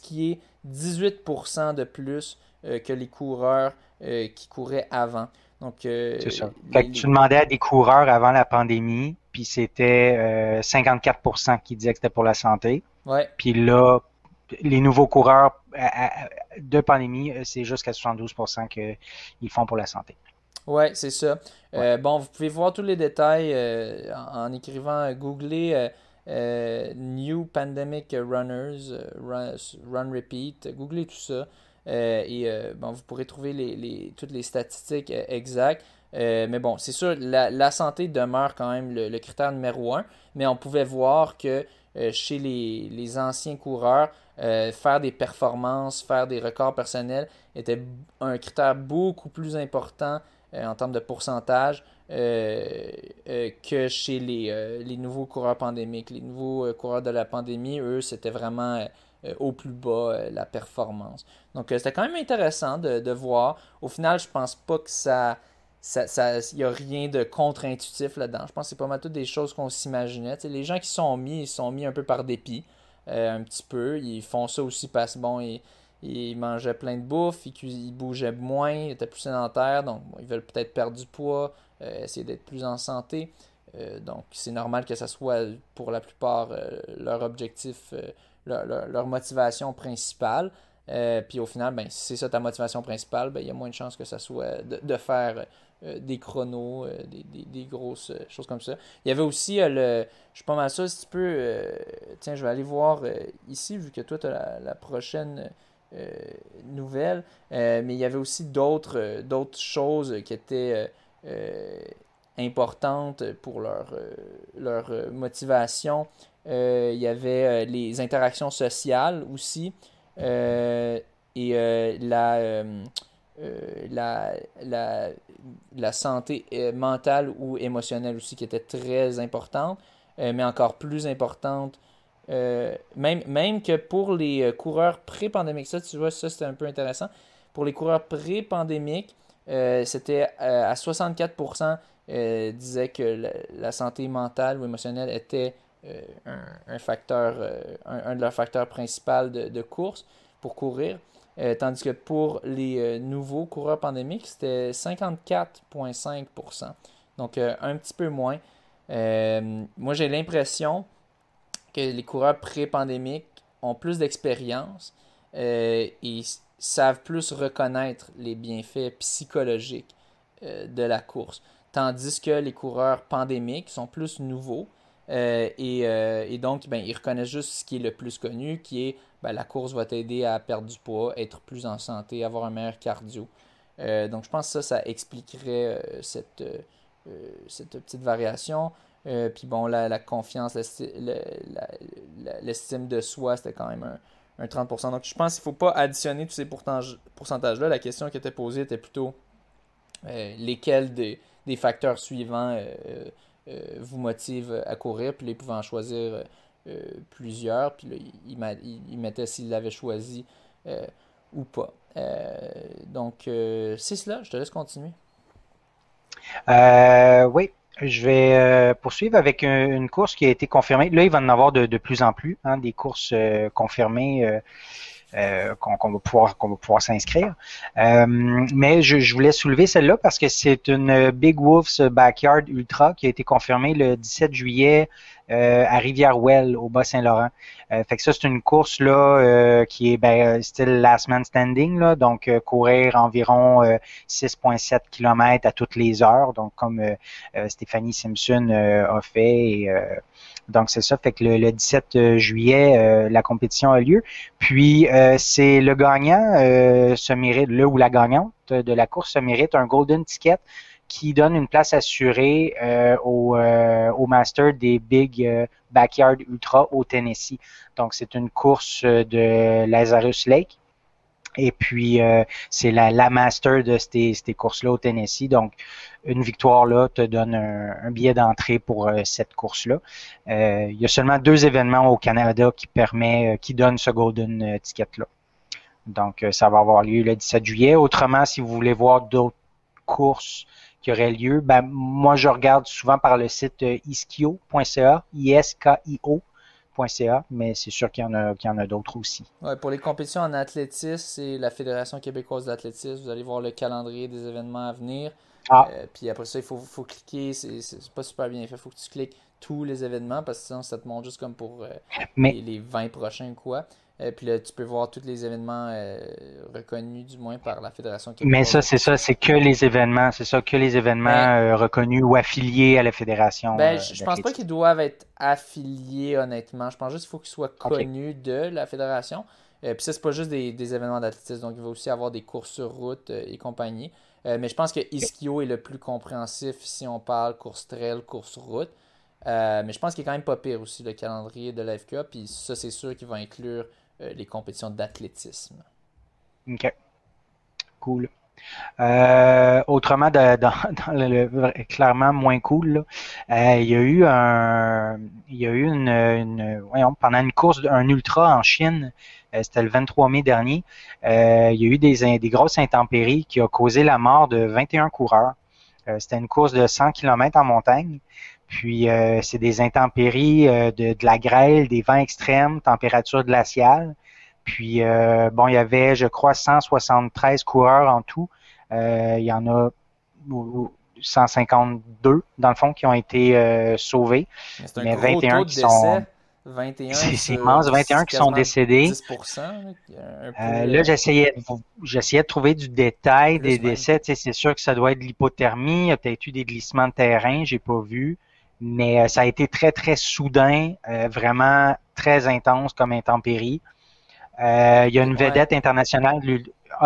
qui est 18% de plus que les coureurs qui couraient avant. Donc, c'est ça. Fait que tu demandais à des coureurs avant la pandémie, puis c'était 54% qui disaient que c'était pour la santé. Ouais. Puis là, les nouveaux coureurs de pandémie, c'est jusqu'à 72% qu'ils font pour la santé. Oui, c'est ça. Ouais. Vous pouvez voir tous les détails en écrivant, googlez New Pandemic Runners, Run Repeat, googlez tout ça. Vous pourrez trouver toutes les statistiques exactes. C'est sûr, la santé demeure quand même le critère numéro 1, mais on pouvait voir que chez les anciens coureurs, faire des performances, faire des records personnels était un critère beaucoup plus important en termes de pourcentage que chez les nouveaux coureurs pandémiques. Les nouveaux coureurs de la pandémie, eux, c'était vraiment... au plus bas, la performance. Donc, c'était quand même intéressant de voir. Au final, je pense pas que ça il n'y a rien de contre-intuitif là-dedans. Je pense que c'est pas mal toutes des choses qu'on s'imaginait. T'sais, les gens qui sont mis, ils sont mis un peu par dépit, un petit peu. Ils font ça aussi parce que, ils mangeaient plein de bouffe, ils bougeaient moins, ils étaient plus sédentaires, donc ils veulent peut-être perdre du poids, essayer d'être plus en santé. Donc, c'est normal que ça soit, pour la plupart, leur objectif... Leur motivation principale. Puis au final, si c'est ça ta motivation principale, il y a moins de chances que ça soit de faire des chronos, des grosses choses comme ça. Il y avait aussi, je suis pas mal sûr, si tu peux... tiens, je vais aller voir ici, vu que toi, tu as la prochaine nouvelle. Mais il y avait aussi d'autres choses qui étaient importantes pour leur motivation. Il y avait les interactions sociales aussi la santé mentale ou émotionnelle aussi qui était très importante, mais encore plus importante, même que pour les coureurs pré-pandémiques. Ça, tu vois, ça c'était un peu intéressant. Pour les coureurs pré-pandémiques, c'était à 64% disaient que la santé mentale ou émotionnelle était... un facteur, un de leurs facteurs principaux de course pour courir, tandis que pour les nouveaux coureurs pandémiques, c'était 54,5%. Donc, un petit peu moins. Moi, j'ai l'impression que les coureurs pré-pandémiques ont plus d'expérience et savent plus reconnaître les bienfaits psychologiques de la course, tandis que les coureurs pandémiques sont plus nouveaux. Ils reconnaissent juste ce qui est le plus connu, qui est la course va t'aider à perdre du poids, être plus en santé, avoir un meilleur cardio. Donc, je pense que ça expliquerait cette petite variation. La confiance, l'estime de soi, c'était quand même un 30%. Donc, je pense qu'il ne faut pas additionner tous ces pourcentages-là. La question qui était posée était plutôt lesquels des facteurs suivants vous motive à courir, puis là, il pouvait en choisir plusieurs, puis là, il mettait s'il l'avait choisi ou pas. C'est cela, je te laisse continuer. Oui, je vais poursuivre avec une course qui a été confirmée. Là, il va en avoir de plus en plus, des courses confirmées qu'on va pouvoir s'inscrire. Mais je voulais soulever celle-là parce que c'est une Big Wolf's Backyard Ultra qui a été confirmée le 17 juillet à Rivière-Ouelle, au Bas-Saint-Laurent. Fait que ça, c'est une course là qui est style last man standing, là, donc courir environ 6,7 km à toutes les heures, donc comme Stéphanie Simpson a fait. Et, donc c'est ça, fait que le 17 juillet, la compétition a lieu. Puis c'est le gagnant se mérite, le ou la gagnante de la course se mérite un golden ticket qui donne une place assurée au master des Big Backyard Ultra au Tennessee. Donc c'est une course de Lazarus Lake. Et puis, c'est la master de ces courses-là au Tennessee. Donc, une victoire là te donne un billet d'entrée pour cette course-là. Il y a seulement 2 événements au Canada qui donnent ce golden ticket-là. Donc, ça va avoir lieu le 17 juillet. Autrement, si vous voulez voir d'autres courses qui auraient lieu, moi, je regarde souvent par le site iskio.ca, I-S-K-I-O. .ca, mais c'est sûr qu'il y en a d'autres aussi. Ouais, pour les compétitions en athlétisme, c'est la Fédération québécoise d'athlétisme. Vous allez voir le calendrier des événements à venir. Puis après ça, il faut cliquer. C'est pas super bien fait. Il faut que tu cliques tous les événements parce que sinon, ça te montre juste comme pour les 20 prochains quoi. Puis là, tu peux voir tous les événements reconnus, du moins, par la Fédération québécoise. Mais ça, c'est que les événements. C'est ça, que les événements reconnus ou affiliés à la Fédération. Je pense pas qu'ils doivent être affiliés, honnêtement. Je pense juste qu'il faut qu'ils soient connus de la Fédération. Puis ça, c'est pas juste des événements d'athlétisme. Donc, il va aussi avoir des courses sur route et compagnie. Mais je pense que Ischio est le plus compréhensif si on parle course trail, course route. Mais je pense qu'il est quand même pas pire aussi, le calendrier de l'AFQA. Puis ça, c'est sûr qu'il va inclure les compétitions d'athlétisme. OK. Cool. Autrement, dans le clairement moins cool, là, il y a eu pendant une course, un ultra en Chine, c'était le 23 mai dernier, il y a eu des grosses intempéries qui ont causé la mort de 21 coureurs. C'était une course de 100 km en montagne. Puis, c'est des intempéries, de la grêle, des vents extrêmes, température glaciale. Puis, il y avait, je crois, 173 coureurs en tout. Il y en a 152, dans le fond, qui ont été sauvés. C'est un gros taux de décès. 21 c'est immense, 21 qui sont décédés. 10%, là, j'essayais de trouver du détail des décès. C'est sûr que ça doit être de l'hypothermie. Il y a peut-être eu des glissements de terrain, j'ai pas vu. Mais ça a été très, très soudain, vraiment très intense comme intempérie. Il y a une vedette internationale.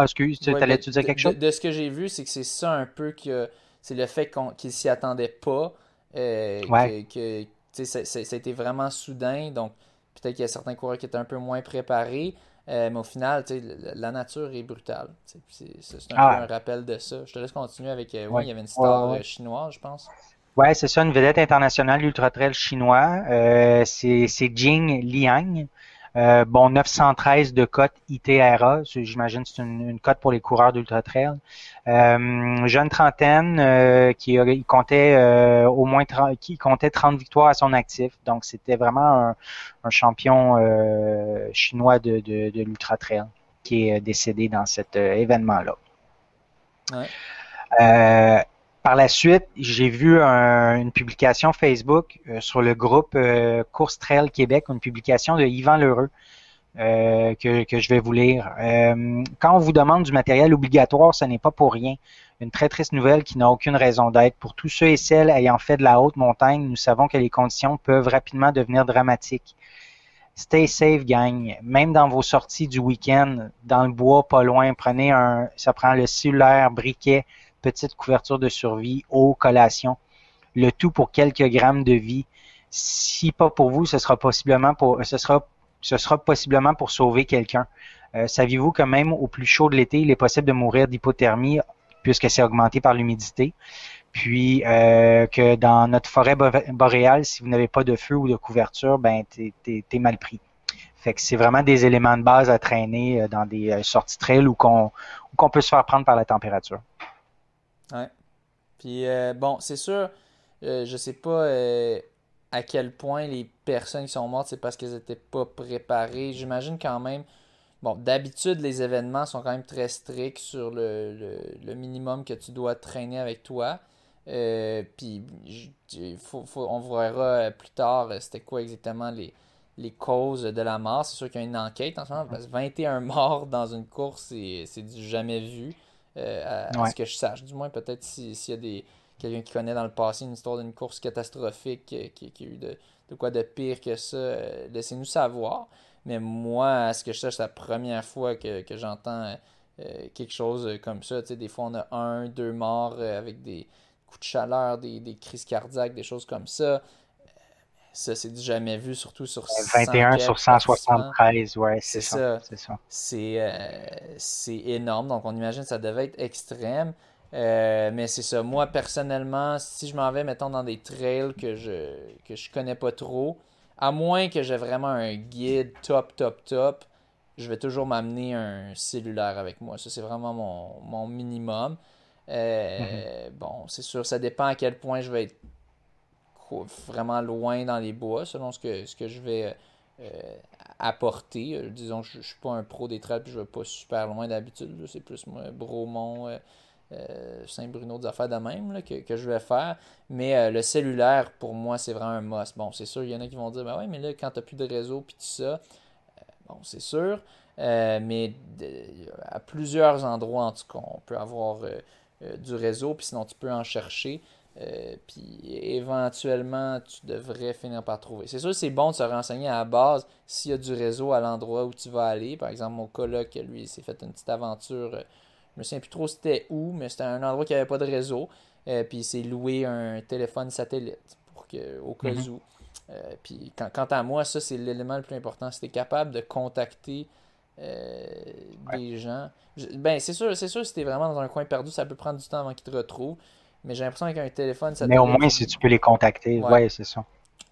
Excuse, t'allais-tu dire quelque chose? De ce que j'ai vu, c'est que c'est ça un peu que c'est le fait qu'ils s'y attendaient pas. Ça a été vraiment soudain. Donc, peut-être qu'il y a certains coureurs qui étaient un peu moins préparés. Mais au final, la nature est brutale. C'est un peu un rappel de ça. Je te laisse continuer avec. Il y avait une star chinoise, je pense. Oui, c'est ça, une vedette internationale ultra-trail chinois. C'est Jing Liang. 913 de cote ITRA. J'imagine que c'est une cote pour les coureurs d'ultra-trail. Jeune trentaine qui comptait 30 victoires à son actif. Donc, c'était vraiment un champion chinois de l'ultra-trail qui est décédé dans cet événement-là. Ouais. Par la suite, j'ai vu une publication Facebook sur le groupe Course Trail Québec, une publication de Yvan Lheureux que je vais vous lire. Quand on vous demande du matériel obligatoire, ce n'est pas pour rien. Une très triste nouvelle qui n'a aucune raison d'être. Pour tous ceux et celles ayant fait de la haute montagne, nous savons que les conditions peuvent rapidement devenir dramatiques. Stay safe, gang. Même dans vos sorties du week-end, dans le bois, pas loin, ça prend le cellulaire, briquet, petite couverture de survie, eau, collation, le tout pour quelques grammes de vie. Si pas pour vous, ce sera possiblement pour sauver quelqu'un. Saviez-vous que même au plus chaud de l'été, il est possible de mourir d'hypothermie puisque c'est augmenté par l'humidité? Puis que dans notre forêt boréale, si vous n'avez pas de feu ou de couverture, t'es mal pris. Fait que c'est vraiment des éléments de base à traîner dans des sorties trail ou qu'on peut se faire prendre par la température. Ouais. Puis c'est sûr, je sais pas à quel point les personnes qui sont mortes, c'est parce qu'elles n'étaient pas préparées. J'imagine quand même, d'habitude, les événements sont quand même très stricts sur le minimum que tu dois traîner avec toi. Puis on verra plus tard c'était quoi exactement les causes de la mort. C'est sûr qu'il y a une enquête en ce moment, parce que 21 morts dans une course, c'est du jamais vu, à ce que je sache. Du moins, peut-être s'il y a quelqu'un qui connaît dans le passé une histoire d'une course catastrophique qui a eu de quoi de pire que ça, laissez-nous savoir. Mais moi, à ce que je sache, c'est la première fois que j'entends quelque chose comme ça. Tu sais, des fois, on a 1, 2 morts avec des coups de chaleur, des crises cardiaques, des choses comme ça. Ça, c'est du jamais vu, surtout sur 21 sur 173, ouais, c'est ça. C'est énorme, donc on imagine que ça devait être extrême. Mais c'est ça, moi, personnellement, si je m'en vais, mettons, dans des trails que je connais pas trop, à moins que j'ai vraiment un guide top, je vais toujours m'amener un cellulaire avec moi. Ça, c'est vraiment mon minimum. Bon, c'est sûr, ça dépend à quel point je vais être vraiment loin dans les bois, selon ce que je vais apporter. Disons, je ne suis pas un pro des trails, puis je ne vais pas super loin d'habitude. C'est plus moi, Bromont, Saint-Bruno, des affaires de même là, que je vais faire. Mais le cellulaire, pour moi, c'est vraiment un must. Bon, c'est sûr, il y en a qui vont dire, ben oui, mais là, quand tu n'as plus de réseau, puis tout ça, bon, c'est sûr. Mais à plusieurs endroits, en tout cas, on peut avoir du réseau, puis sinon, tu peux en chercher. Puis éventuellement, tu devrais finir par trouver. C'est sûr, c'est bon de se renseigner à la base s'il y a du réseau à l'endroit où tu vas aller. Par exemple, mon coloc, lui, il s'est fait une petite aventure. Je me souviens plus trop c'était où, mais c'était un endroit qui n'avait pas de réseau. Puis il s'est loué un téléphone satellite au cas où. Puis quant à moi, ça, c'est l'élément le plus important. Si tu es capable de contacter des gens. C'est sûr, si tu es vraiment dans un coin perdu, ça peut prendre du temps avant qu'ils te retrouvent. Mais j'ai l'impression qu'un téléphone... Mais au moins, si tu peux les contacter, ouais c'est ça.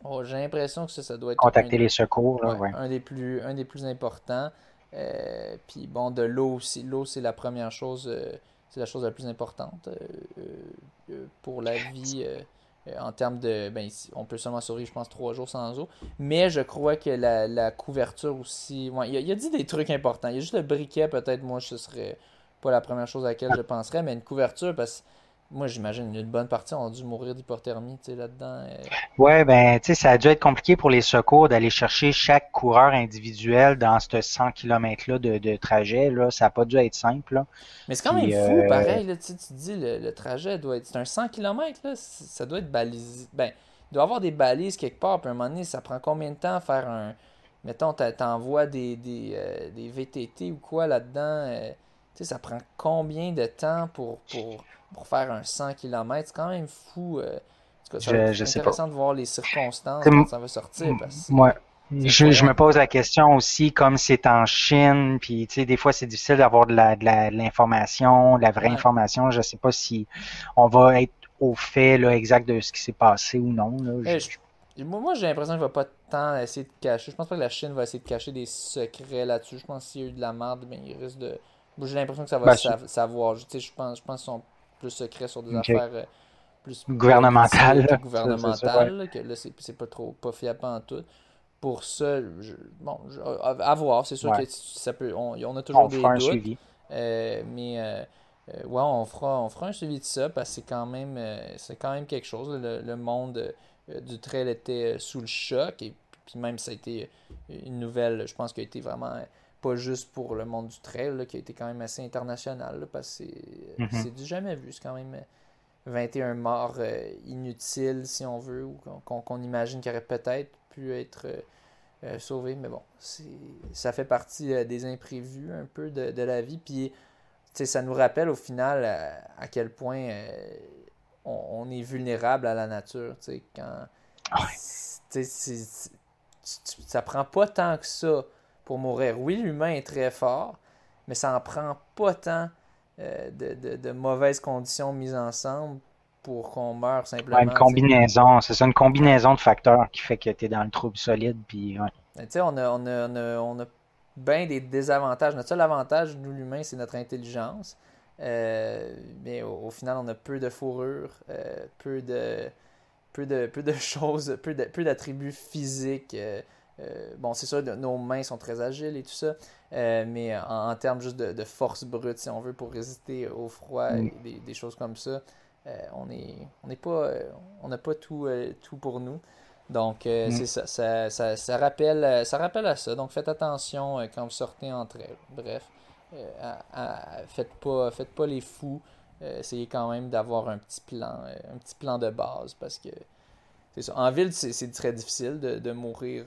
Oh, j'ai l'impression que ça doit être... Contacter les secours, là, ouais. Un des plus importants. Puis bon, de l'eau aussi. L'eau, c'est la première chose, c'est la chose la plus importante pour la vie en termes de... on peut seulement survivre, je pense, 3 jours sans eau. Mais je crois que la couverture aussi... Ouais, il a dit des trucs importants. Il y a juste le briquet, peut-être, moi, ce serait pas la première chose à laquelle je penserais, mais une couverture, parce que... Moi, j'imagine une bonne partie ont dû mourir d'hypothermie, tu sais, là-dedans. Ouais, ça a dû être compliqué pour les secours d'aller chercher chaque coureur individuel dans ce 100 km-là de trajet, là. Ça n'a pas dû être simple, là. Mais c'est quand même fou, pareil, là, tu dis, le trajet doit être... C'est un 100 km, là, ça doit être balisé. Il doit y avoir des balises quelque part, puis à un moment donné, ça prend combien de temps à faire un... Mettons, t'envoies des VTT ou quoi là-dedans, tu sais, ça prend combien de temps pour faire un 100 km, c'est quand même fou. En tout cas, c'est intéressant de voir les circonstances quand ça va sortir. Moi, je me pose la question aussi, comme c'est en Chine, puis tu sais, des fois c'est difficile d'avoir de l'information, de la vraie information. Je ne sais pas si on va être au fait là, exact de ce qui s'est passé ou non. Là. Moi, j'ai l'impression qu'il ne va pas tant essayer de cacher. Je pense pas que la Chine va essayer de cacher des secrets là-dessus. Je pense que s'il y a eu de la merde, il risque de... J'ai l'impression que ça va savoir. Je pense qu'ils sont plus secrets sur des affaires plus gouvernementales. Que là, c'est pas trop pas fiable en tout. Pour ça, à voir. C'est sûr que ça peut. On a toujours des doutes. On fera un suivi. On fera un suivi de ça parce que c'est quand même quelque chose. Le monde du trail était sous le choc et puis même ça a été une nouvelle. Je pense qu'elle a été vraiment. Pas juste pour le monde du trail, là, qui a été quand même assez international, là, parce que c'est du jamais vu. C'est quand même 21 morts inutiles, si on veut, ou qu'on imagine qu'ils auraient peut-être pu être sauvés. Mais bon, ça fait partie des imprévus un peu de la vie. Puis, ça nous rappelle au final à quel point on est vulnérable à la nature. Quand, ça prend pas tant que ça pour mourir. Oui, l'humain est très fort, mais ça n'en prend pas tant de mauvaises conditions mises ensemble pour qu'on meure simplement. Ouais, une combinaison, c'est ça, une combinaison de facteurs qui fait que tu es dans le trouble solide. Puis, on a bien des désavantages. Notre seul avantage, nous, l'humain, c'est notre intelligence. Mais au final, on a peu de fourrure, peu de choses, peu d'attributs physiques. C'est sûr, nos mains sont très agiles et tout ça, mais en termes juste de force brute, si on veut, pour résister au froid, et des choses comme ça, on n'a pas tout pour nous. Donc, c'est ça. Ça rappelle à ça. Donc, faites attention quand vous sortez entre elles. Bref, faites pas les fous. Essayez quand même d'avoir un petit plan de base parce que c'est ça. En ville, c'est très difficile de mourir.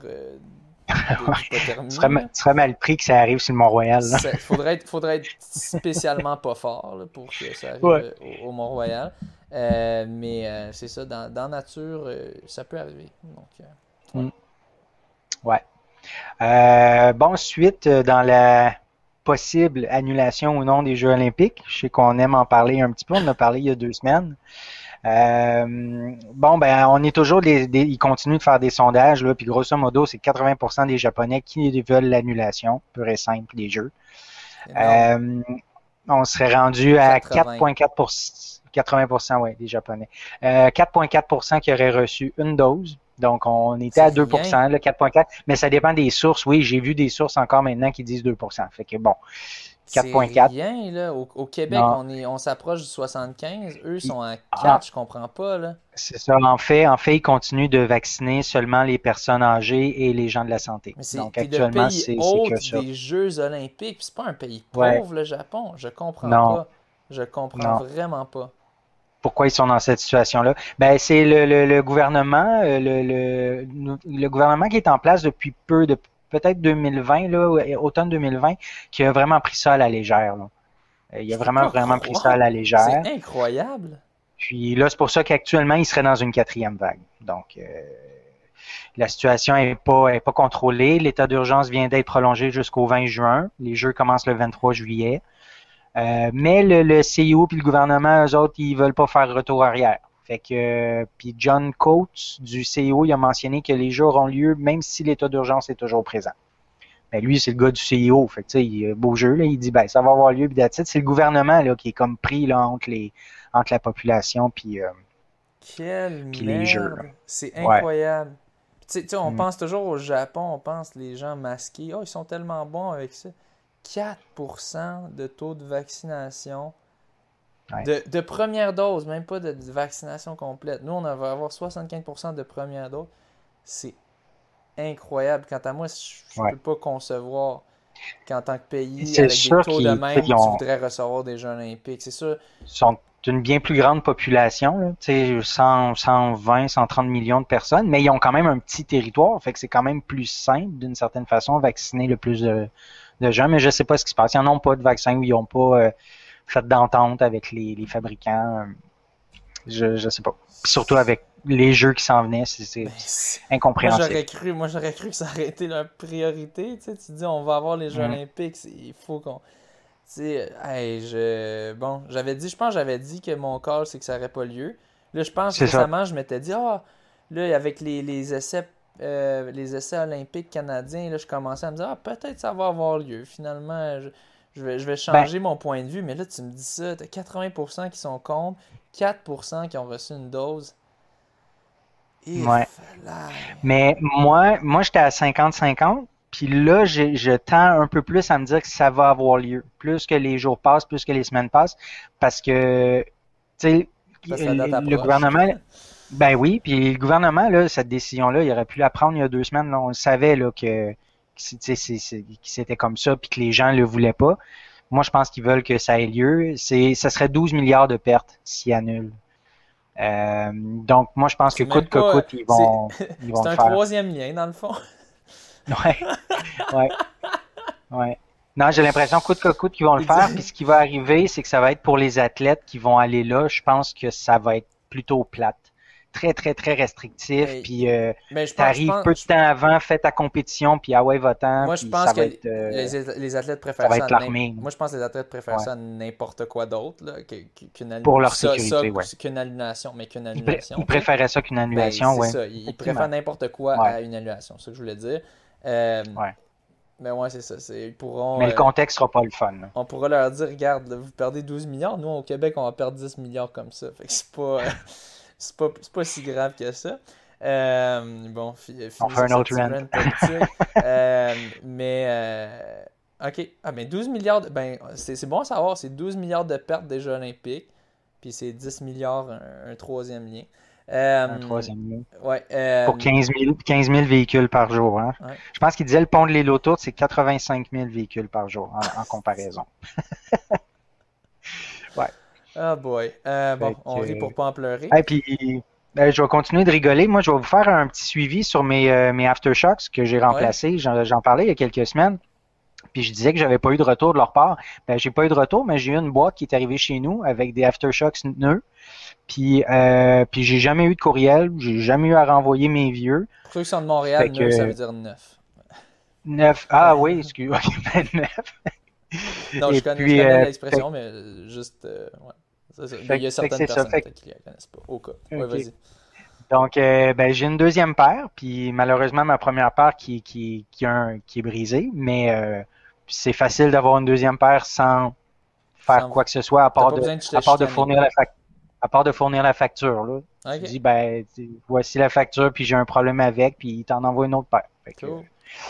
Tu serais mal pris que ça arrive sur le Mont-Royal. Il faudrait être spécialement pas fort là, pour que ça arrive au Mont-Royal. Mais c'est ça, dans nature, ça peut arriver. Donc, ouais. Bon, suite dans la possible annulation ou non des Jeux olympiques, je sais qu'on aime en parler un petit peu, on en a parlé il y a 2 semaines. On est toujours ils continuent de faire des sondages là, puis grosso modo c'est 80% des Japonais qui veulent l'annulation pure et simple des Jeux. On serait rendu à 4,4%, 80% des Japonais. 4,4% qui auraient reçu une dose. Donc, on était à 2%, là, 4,4%. Mais ça dépend des sources. Oui, j'ai vu des sources encore maintenant qui disent 2%. Fait que bon, 4,4%. C'est rien, là. Au Québec, on s'approche du 75%. Eux sont à 4%, je comprends pas, là. C'est ça. En fait, ils continuent de vacciner seulement les personnes âgées et les gens de la santé. Mais donc, actuellement, c'est que ça. Des Jeux olympiques. C'est pas un pays pauvre, le Japon. Je comprends pas. Je comprends vraiment pas. Pourquoi ils sont dans cette situation-là? Ben, c'est le gouvernement, le gouvernement qui est en place depuis peu, peut-être 2020, là, automne 2020, qui a vraiment pris ça à la légère. Là. Il a vraiment pris ça à la légère. C'est incroyable. Puis là, c'est pour ça qu'actuellement, il serait dans une 4e vague. Donc, la situation n'est pas contrôlée. L'état d'urgence vient d'être prolongé jusqu'au 20 juin. Les Jeux commencent le 23 juillet. Mais le CIO puis le gouvernement, eux autres, ils veulent pas faire retour arrière. Fait que puis John Coates du CIO, il a mentionné que les Jeux auront lieu même si l'état d'urgence est toujours présent. Ben lui, c'est le gars du CIO. Fait que tu sais, il beau jeu là, il dit ben ça va avoir lieu puis d'attitude. C'est le gouvernement là qui est comme pris là entre la population puis les Jeux. Là. C'est incroyable. Ouais. Tu sais, on pense toujours au Japon, on pense les gens masqués. Oh, ils sont tellement bons avec ça. 4% de taux de vaccination de première dose, même pas de vaccination complète. Nous, on va avoir 75% de première dose. C'est incroyable. Quant à moi, je ne peux pas concevoir qu'en tant que pays, avec des taux de même, tu voudrais recevoir des Jeux olympiques. C'est sûr. Ils sont une bien plus grande population, là, 100, 120, 130 millions de personnes, mais ils ont quand même un petit territoire, fait que c'est quand même plus simple, d'une certaine façon, vacciner le plus de gens, mais je ne sais pas ce qui se passe. Ils n'en ont pas de vaccin ou ils n'ont pas fait d'entente avec les fabricants. Je ne sais pas. Puis surtout avec les Jeux qui s'en venaient, c'est incompréhensible. Moi, j'aurais cru que ça aurait été leur priorité. Tu sais, tu dis, on va avoir les Jeux olympiques, il faut qu'on... Tu sais, j'avais dit que mon call, c'est que ça n'aurait pas lieu. Là, je pense récemment, je m'étais dit, là, avec les essais olympiques canadiens, là, je commençais à me dire peut-être ça va avoir lieu. Finalement, je vais changer mon point de vue, mais là, tu me dis ça, t'as 80% qui sont contre, 4% qui ont reçu une dose. Mais moi j'étais à 50-50, puis là, je tends un peu plus à me dire que ça va avoir lieu. Plus que les jours passent, plus que les semaines passent, parce que tu sais, le gouvernement... Ben oui, puis le gouvernement, là, cette décision-là, il aurait pu la prendre il y a 2 semaines. Là, on le savait là, que c'était comme ça puis que les gens ne le voulaient pas. Moi, je pense qu'ils veulent que ça ait lieu. Ça serait 12 milliards de pertes s'ils annulent. Donc, moi, je pense que coûte que coûte, ils vont le faire. C'est un 3e lien, dans le fond. Ouais. Non, j'ai l'impression coûte que coûte qu'ils vont le faire. Puis ce qui va arriver, c'est que ça va être pour les athlètes qui vont aller là. Je pense que ça va être plutôt plate. Très, très, très restrictif, puis t'arrives peu de temps avant, fais ta compétition, puis va-t'en. Moi, je pense que les athlètes préfèrent ça. Moi, je pense que les athlètes préfèrent ça à n'importe quoi d'autre, là, qu'une annulation. Pour leur sécurité, qu'une annulation, mais qu'une annulation. Ils préféraient ça qu'une annulation, c'est ça, ils préfèrent n'importe quoi à une annulation, c'est ce que je voulais dire. Mais c'est ça. Mais le contexte sera pas le fun. Là. On pourra leur dire, regarde, là, vous perdez 12 milliards, nous, au Québec, on va perdre 10 milliards comme ça, fait que c'est pas... C'est pas si grave que ça. On fait un autre rant. Mais 12 milliards, c'est bon à savoir, c'est 12 milliards de pertes des Jeux olympiques. Puis c'est 10 milliards un troisième lien. Un troisième lien. Ouais, pour 15 000 véhicules par jour. Hein. Ouais. Je pense qu'il disait le pont de l'île aux Tourtes, c'est 85 000 véhicules par jour en comparaison. Ouais. Ah oh boy. Bon, on rit pour pas en pleurer. Et puis, je vais continuer de rigoler. Moi, je vais vous faire un petit suivi sur mes aftershocks que j'ai remplacés. Ouais. J'en parlais il y a quelques semaines. Puis je disais que j'avais pas eu de retour de leur part. Ben, j'ai pas eu de retour, mais j'ai eu une boîte qui est arrivée chez nous avec des aftershocks neufs. Puis j'ai jamais eu de courriel. J'ai jamais eu à renvoyer mes vieux. Pour ceux qui sont de Montréal, neuf, ça veut dire neuf. Neuf. Ah oui, excuse-moi. Okay, ben, neuf. Non, je connais l'expression, mais juste... ouais. Ça. Il y a certaines personnes qui ne la connaissent pas. Au cas. Ouais, okay. Vas-y. Donc, j'ai une deuxième paire, puis malheureusement, ma première paire qui est brisée, mais c'est facile d'avoir une deuxième paire sans faire quoi que ce soit, à part de fournir la facture. Là. Okay. Tu dis, voici la facture, puis j'ai un problème avec, puis il t'en envoie une autre paire. Fait que, cool.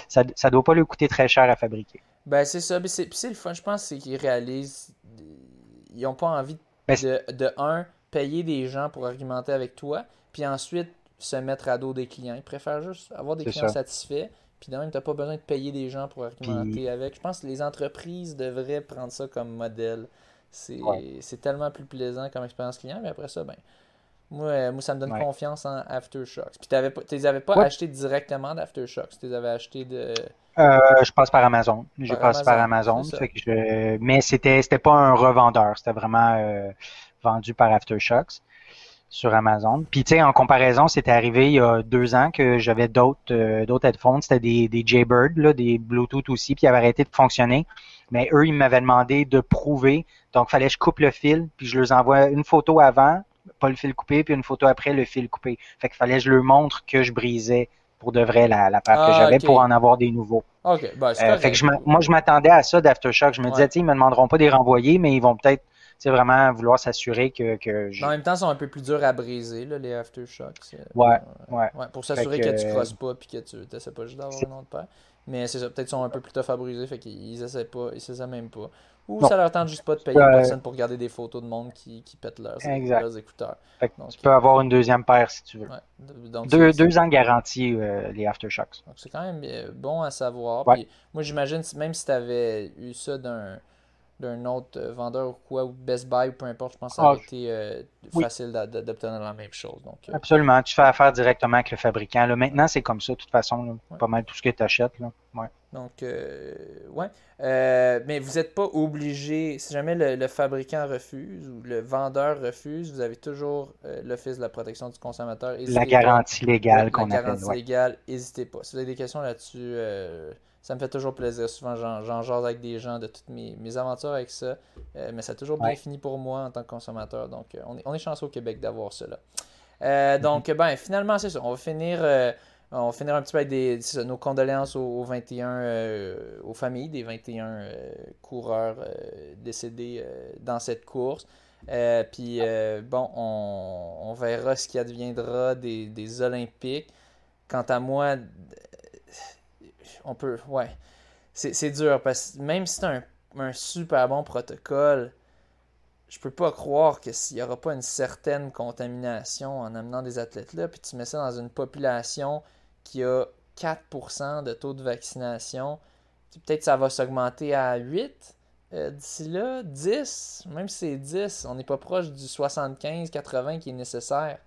Ça ne doit pas lui coûter très cher à fabriquer. Ben, c'est ça. Puis c'est le fun, je pense, c'est qu'ils réalisent, ils n'ont pas envie de payer des gens pour argumenter avec toi, puis ensuite se mettre à dos des clients. Ils préfèrent juste avoir des clients satisfaits, puis de même, tu n'as pas besoin de payer des gens pour argumenter avec. Je pense que les entreprises devraient prendre ça comme modèle. C'est tellement plus plaisant comme expérience client, mais après ça, moi ça me donne confiance en Aftershocks. Puis tu les avais pas achetés directement d'Aftershocks, tu les avais achetés de... je passe par Amazon. Mais c'était pas un revendeur, c'était vraiment vendu par Aftershocks sur Amazon. Puis tu sais, en comparaison, c'était arrivé il y a 2 ans que j'avais d'autres headphones, c'était des Jaybird, là, des Bluetooth aussi, puis ils avaient arrêté de fonctionner. Mais eux, ils m'avaient demandé de prouver, donc il fallait que je coupe le fil, puis je leur envoie une photo avant, pas le fil coupé, puis une photo après le fil coupé. Fait qu'il fallait que je leur montre que je brisais pour de vrai la paire que j'avais pour en avoir des nouveaux. OK. Ben, c'est fait que je m'attendais à ça d'Aftershock. Je me disais, ils ne me demanderont pas de les renvoyer, mais ils vont peut-être vraiment vouloir s'assurer que je... En même temps, ils sont un peu plus durs à briser, là, les Aftershocks. Ouais. Pour s'assurer que tu ne crosses pas et que tu n'essaies pas juste d'avoir une autre paire. Mais c'est ça, peut-être qu'ils sont un peu plus tough à briser, fait qu'ils essaient pas, ils s'essaient même pas. Ou ça leur tente juste pas de payer une personne pour garder des photos de monde qui pètent leurs écouteurs. Fait que donc, tu peux avoir une deuxième paire si tu veux. Ouais. Donc, 2 ans garantie, les Aftershocks. Donc, c'est quand même bon à savoir. Ouais. Puis, moi, j'imagine, même si tu avais eu ça d'un autre vendeur ou quoi, ou Best Buy ou peu importe, je pense que ça aurait été facile d'obtenir la même chose. Donc, absolument, tu fais affaire directement avec le fabricant. Là, maintenant, c'est comme ça, de toute façon, là, pas mal tout ce que tu achètes. Ouais. Donc, mais vous n'êtes pas obligé, si jamais le fabricant refuse ou le vendeur refuse, vous avez toujours l'Office de la protection du consommateur. La garantie légale qu'on appelle. La garantie légale, n'hésitez pas. Si vous avez des questions là-dessus, ça me fait toujours plaisir. Souvent, j'en jase avec des gens de toutes mes aventures avec ça. Mais ça a toujours bien fini pour moi en tant que consommateur. Donc, on est chanceux au Québec d'avoir cela. Donc, finalement, c'est ça. On va finir, un petit peu avec nos condoléances aux 21, aux familles des 21 coureurs décédés dans cette course. Puis, on verra ce qui adviendra des Olympiques. Quant à moi... C'est dur parce que même si c'est un super bon protocole, je peux pas croire que s'il n'y aura pas une certaine contamination en amenant des athlètes là, puis tu mets ça dans une population qui a 4% de taux de vaccination, peut-être que ça va s'augmenter à 8 d'ici là, 10, même si c'est 10, on n'est pas proche du 75-80 qui est nécessaire.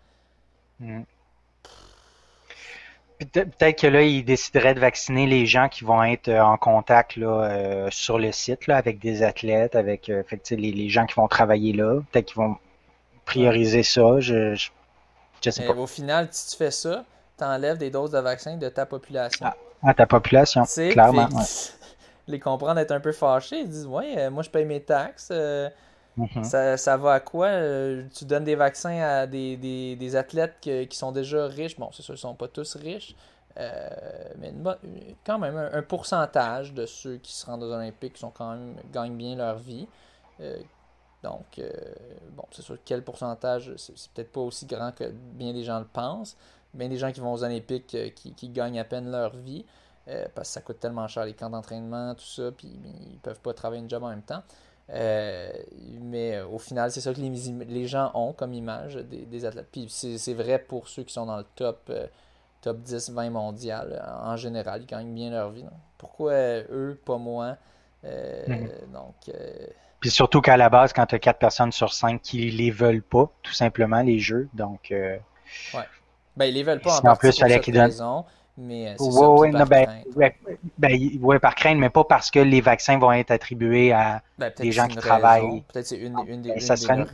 Peut-être que là, ils décideraient de vacciner les gens qui vont être en contact là, sur le site là, avec des athlètes, avec les gens qui vont travailler là. Peut-être qu'ils vont prioriser ça. Je sais pas. Au final, si tu fais ça, tu enlèves des doses de vaccins de ta population. À ta population, c'est clairement. Fait, les comprendre être un peu fâchés. Ils disent moi, je paye mes taxes. Ça va à quoi? Tu donnes des vaccins à des athlètes qui sont déjà riches. Bon, c'est sûr, ils ne sont pas tous riches. Mais quand même, un pourcentage de ceux qui se rendent aux Olympiques gagnent bien leur vie. Donc, c'est sûr, quel pourcentage, c'est peut-être pas aussi grand que bien des gens le pensent. Bien des gens qui vont aux Olympiques qui gagnent à peine leur vie parce que ça coûte tellement cher les camps d'entraînement, tout ça, puis ils ne peuvent pas travailler une job en même temps. Mais au final, c'est ça que les gens ont comme image des athlètes. Puis c'est vrai pour ceux qui sont dans le top 10-20 mondial. En général, ils gagnent bien leur vie. Non? Pourquoi eux, pas moi? Puis surtout qu'à la base, quand tu as 4 personnes sur 5 qui les veulent pas, tout simplement, les jeux. Donc, ouais. Ben, ils les veulent pas en partie pour cette raison. Mais c'est ça, par crainte, mais pas parce que les vaccins vont être attribués à des gens qui travaillent. Peut-être que c'est une des raisonnements.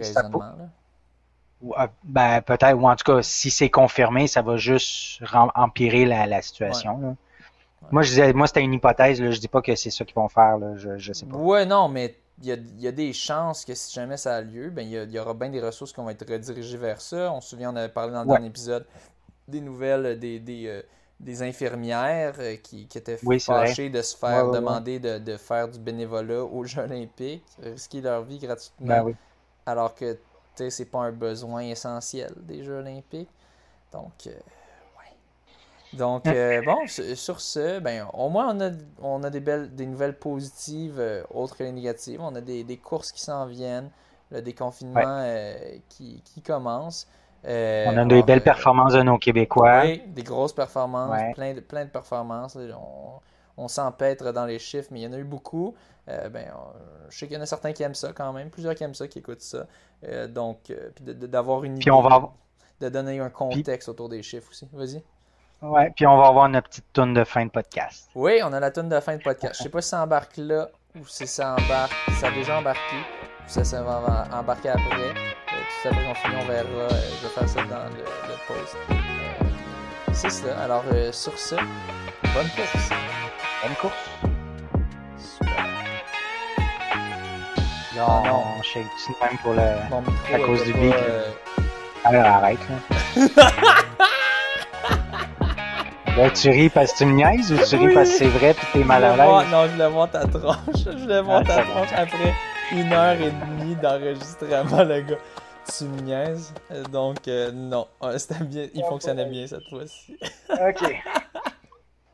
Peut-être, ou en tout cas, si c'est confirmé, ça va juste empirer la situation. Ouais. Là. Ouais. Moi, c'était une hypothèse. Là, je dis pas que c'est ça qu'ils vont faire. Là, je sais pas. Ouais, non, mais il y a des chances que si jamais ça a lieu, il y aura bien des ressources qui vont être redirigées vers ça. On se souvient, on avait parlé dans le dernier épisode des nouvelles des infirmières qui étaient fâchées de se faire demander de faire du bénévolat aux Jeux olympiques, risquer leur vie gratuitement, alors que c'est pas un besoin essentiel des Jeux olympiques. Donc, bon, sur ce, au moins on a des nouvelles positives autres que les négatives. On a des courses qui s'en viennent, le déconfinement qui commence. On a des belles performances de nos Québécois. Oui, des grosses performances, plein de performances. On s'empêtre dans les chiffres, mais il y en a eu beaucoup. Je sais qu'il y en a certains qui aiment ça quand même, plusieurs qui aiment ça, qui écoutent ça. Puis d'avoir une idée, de donner un contexte autour des chiffres aussi. Vas-y. Ouais, puis on va avoir notre petite toune de fin de podcast. Oui, on a la toune de fin de podcast. Je sais pas si ça embarque là ou si ça a déjà embarqué ou si ça va embarquer après. Tout après qu'on finit, on verra. Je vais faire ça dans le post. C'est ça. Alors, sur ce, bonne course. Bonne course. Super. Non, on shake tout de même pour micro, à cause du big. Alors, arrête, là. Là, tu ris parce que tu me niaises ou tu ris parce que c'est vrai puis t'es mal à l'aise? Non, je voulais voir ta tronche. Après 1h30 d'enregistrement, le gars. Tu me niaises. Donc, non, c'était bien. Il fonctionnait bien cette fois-ci. OK.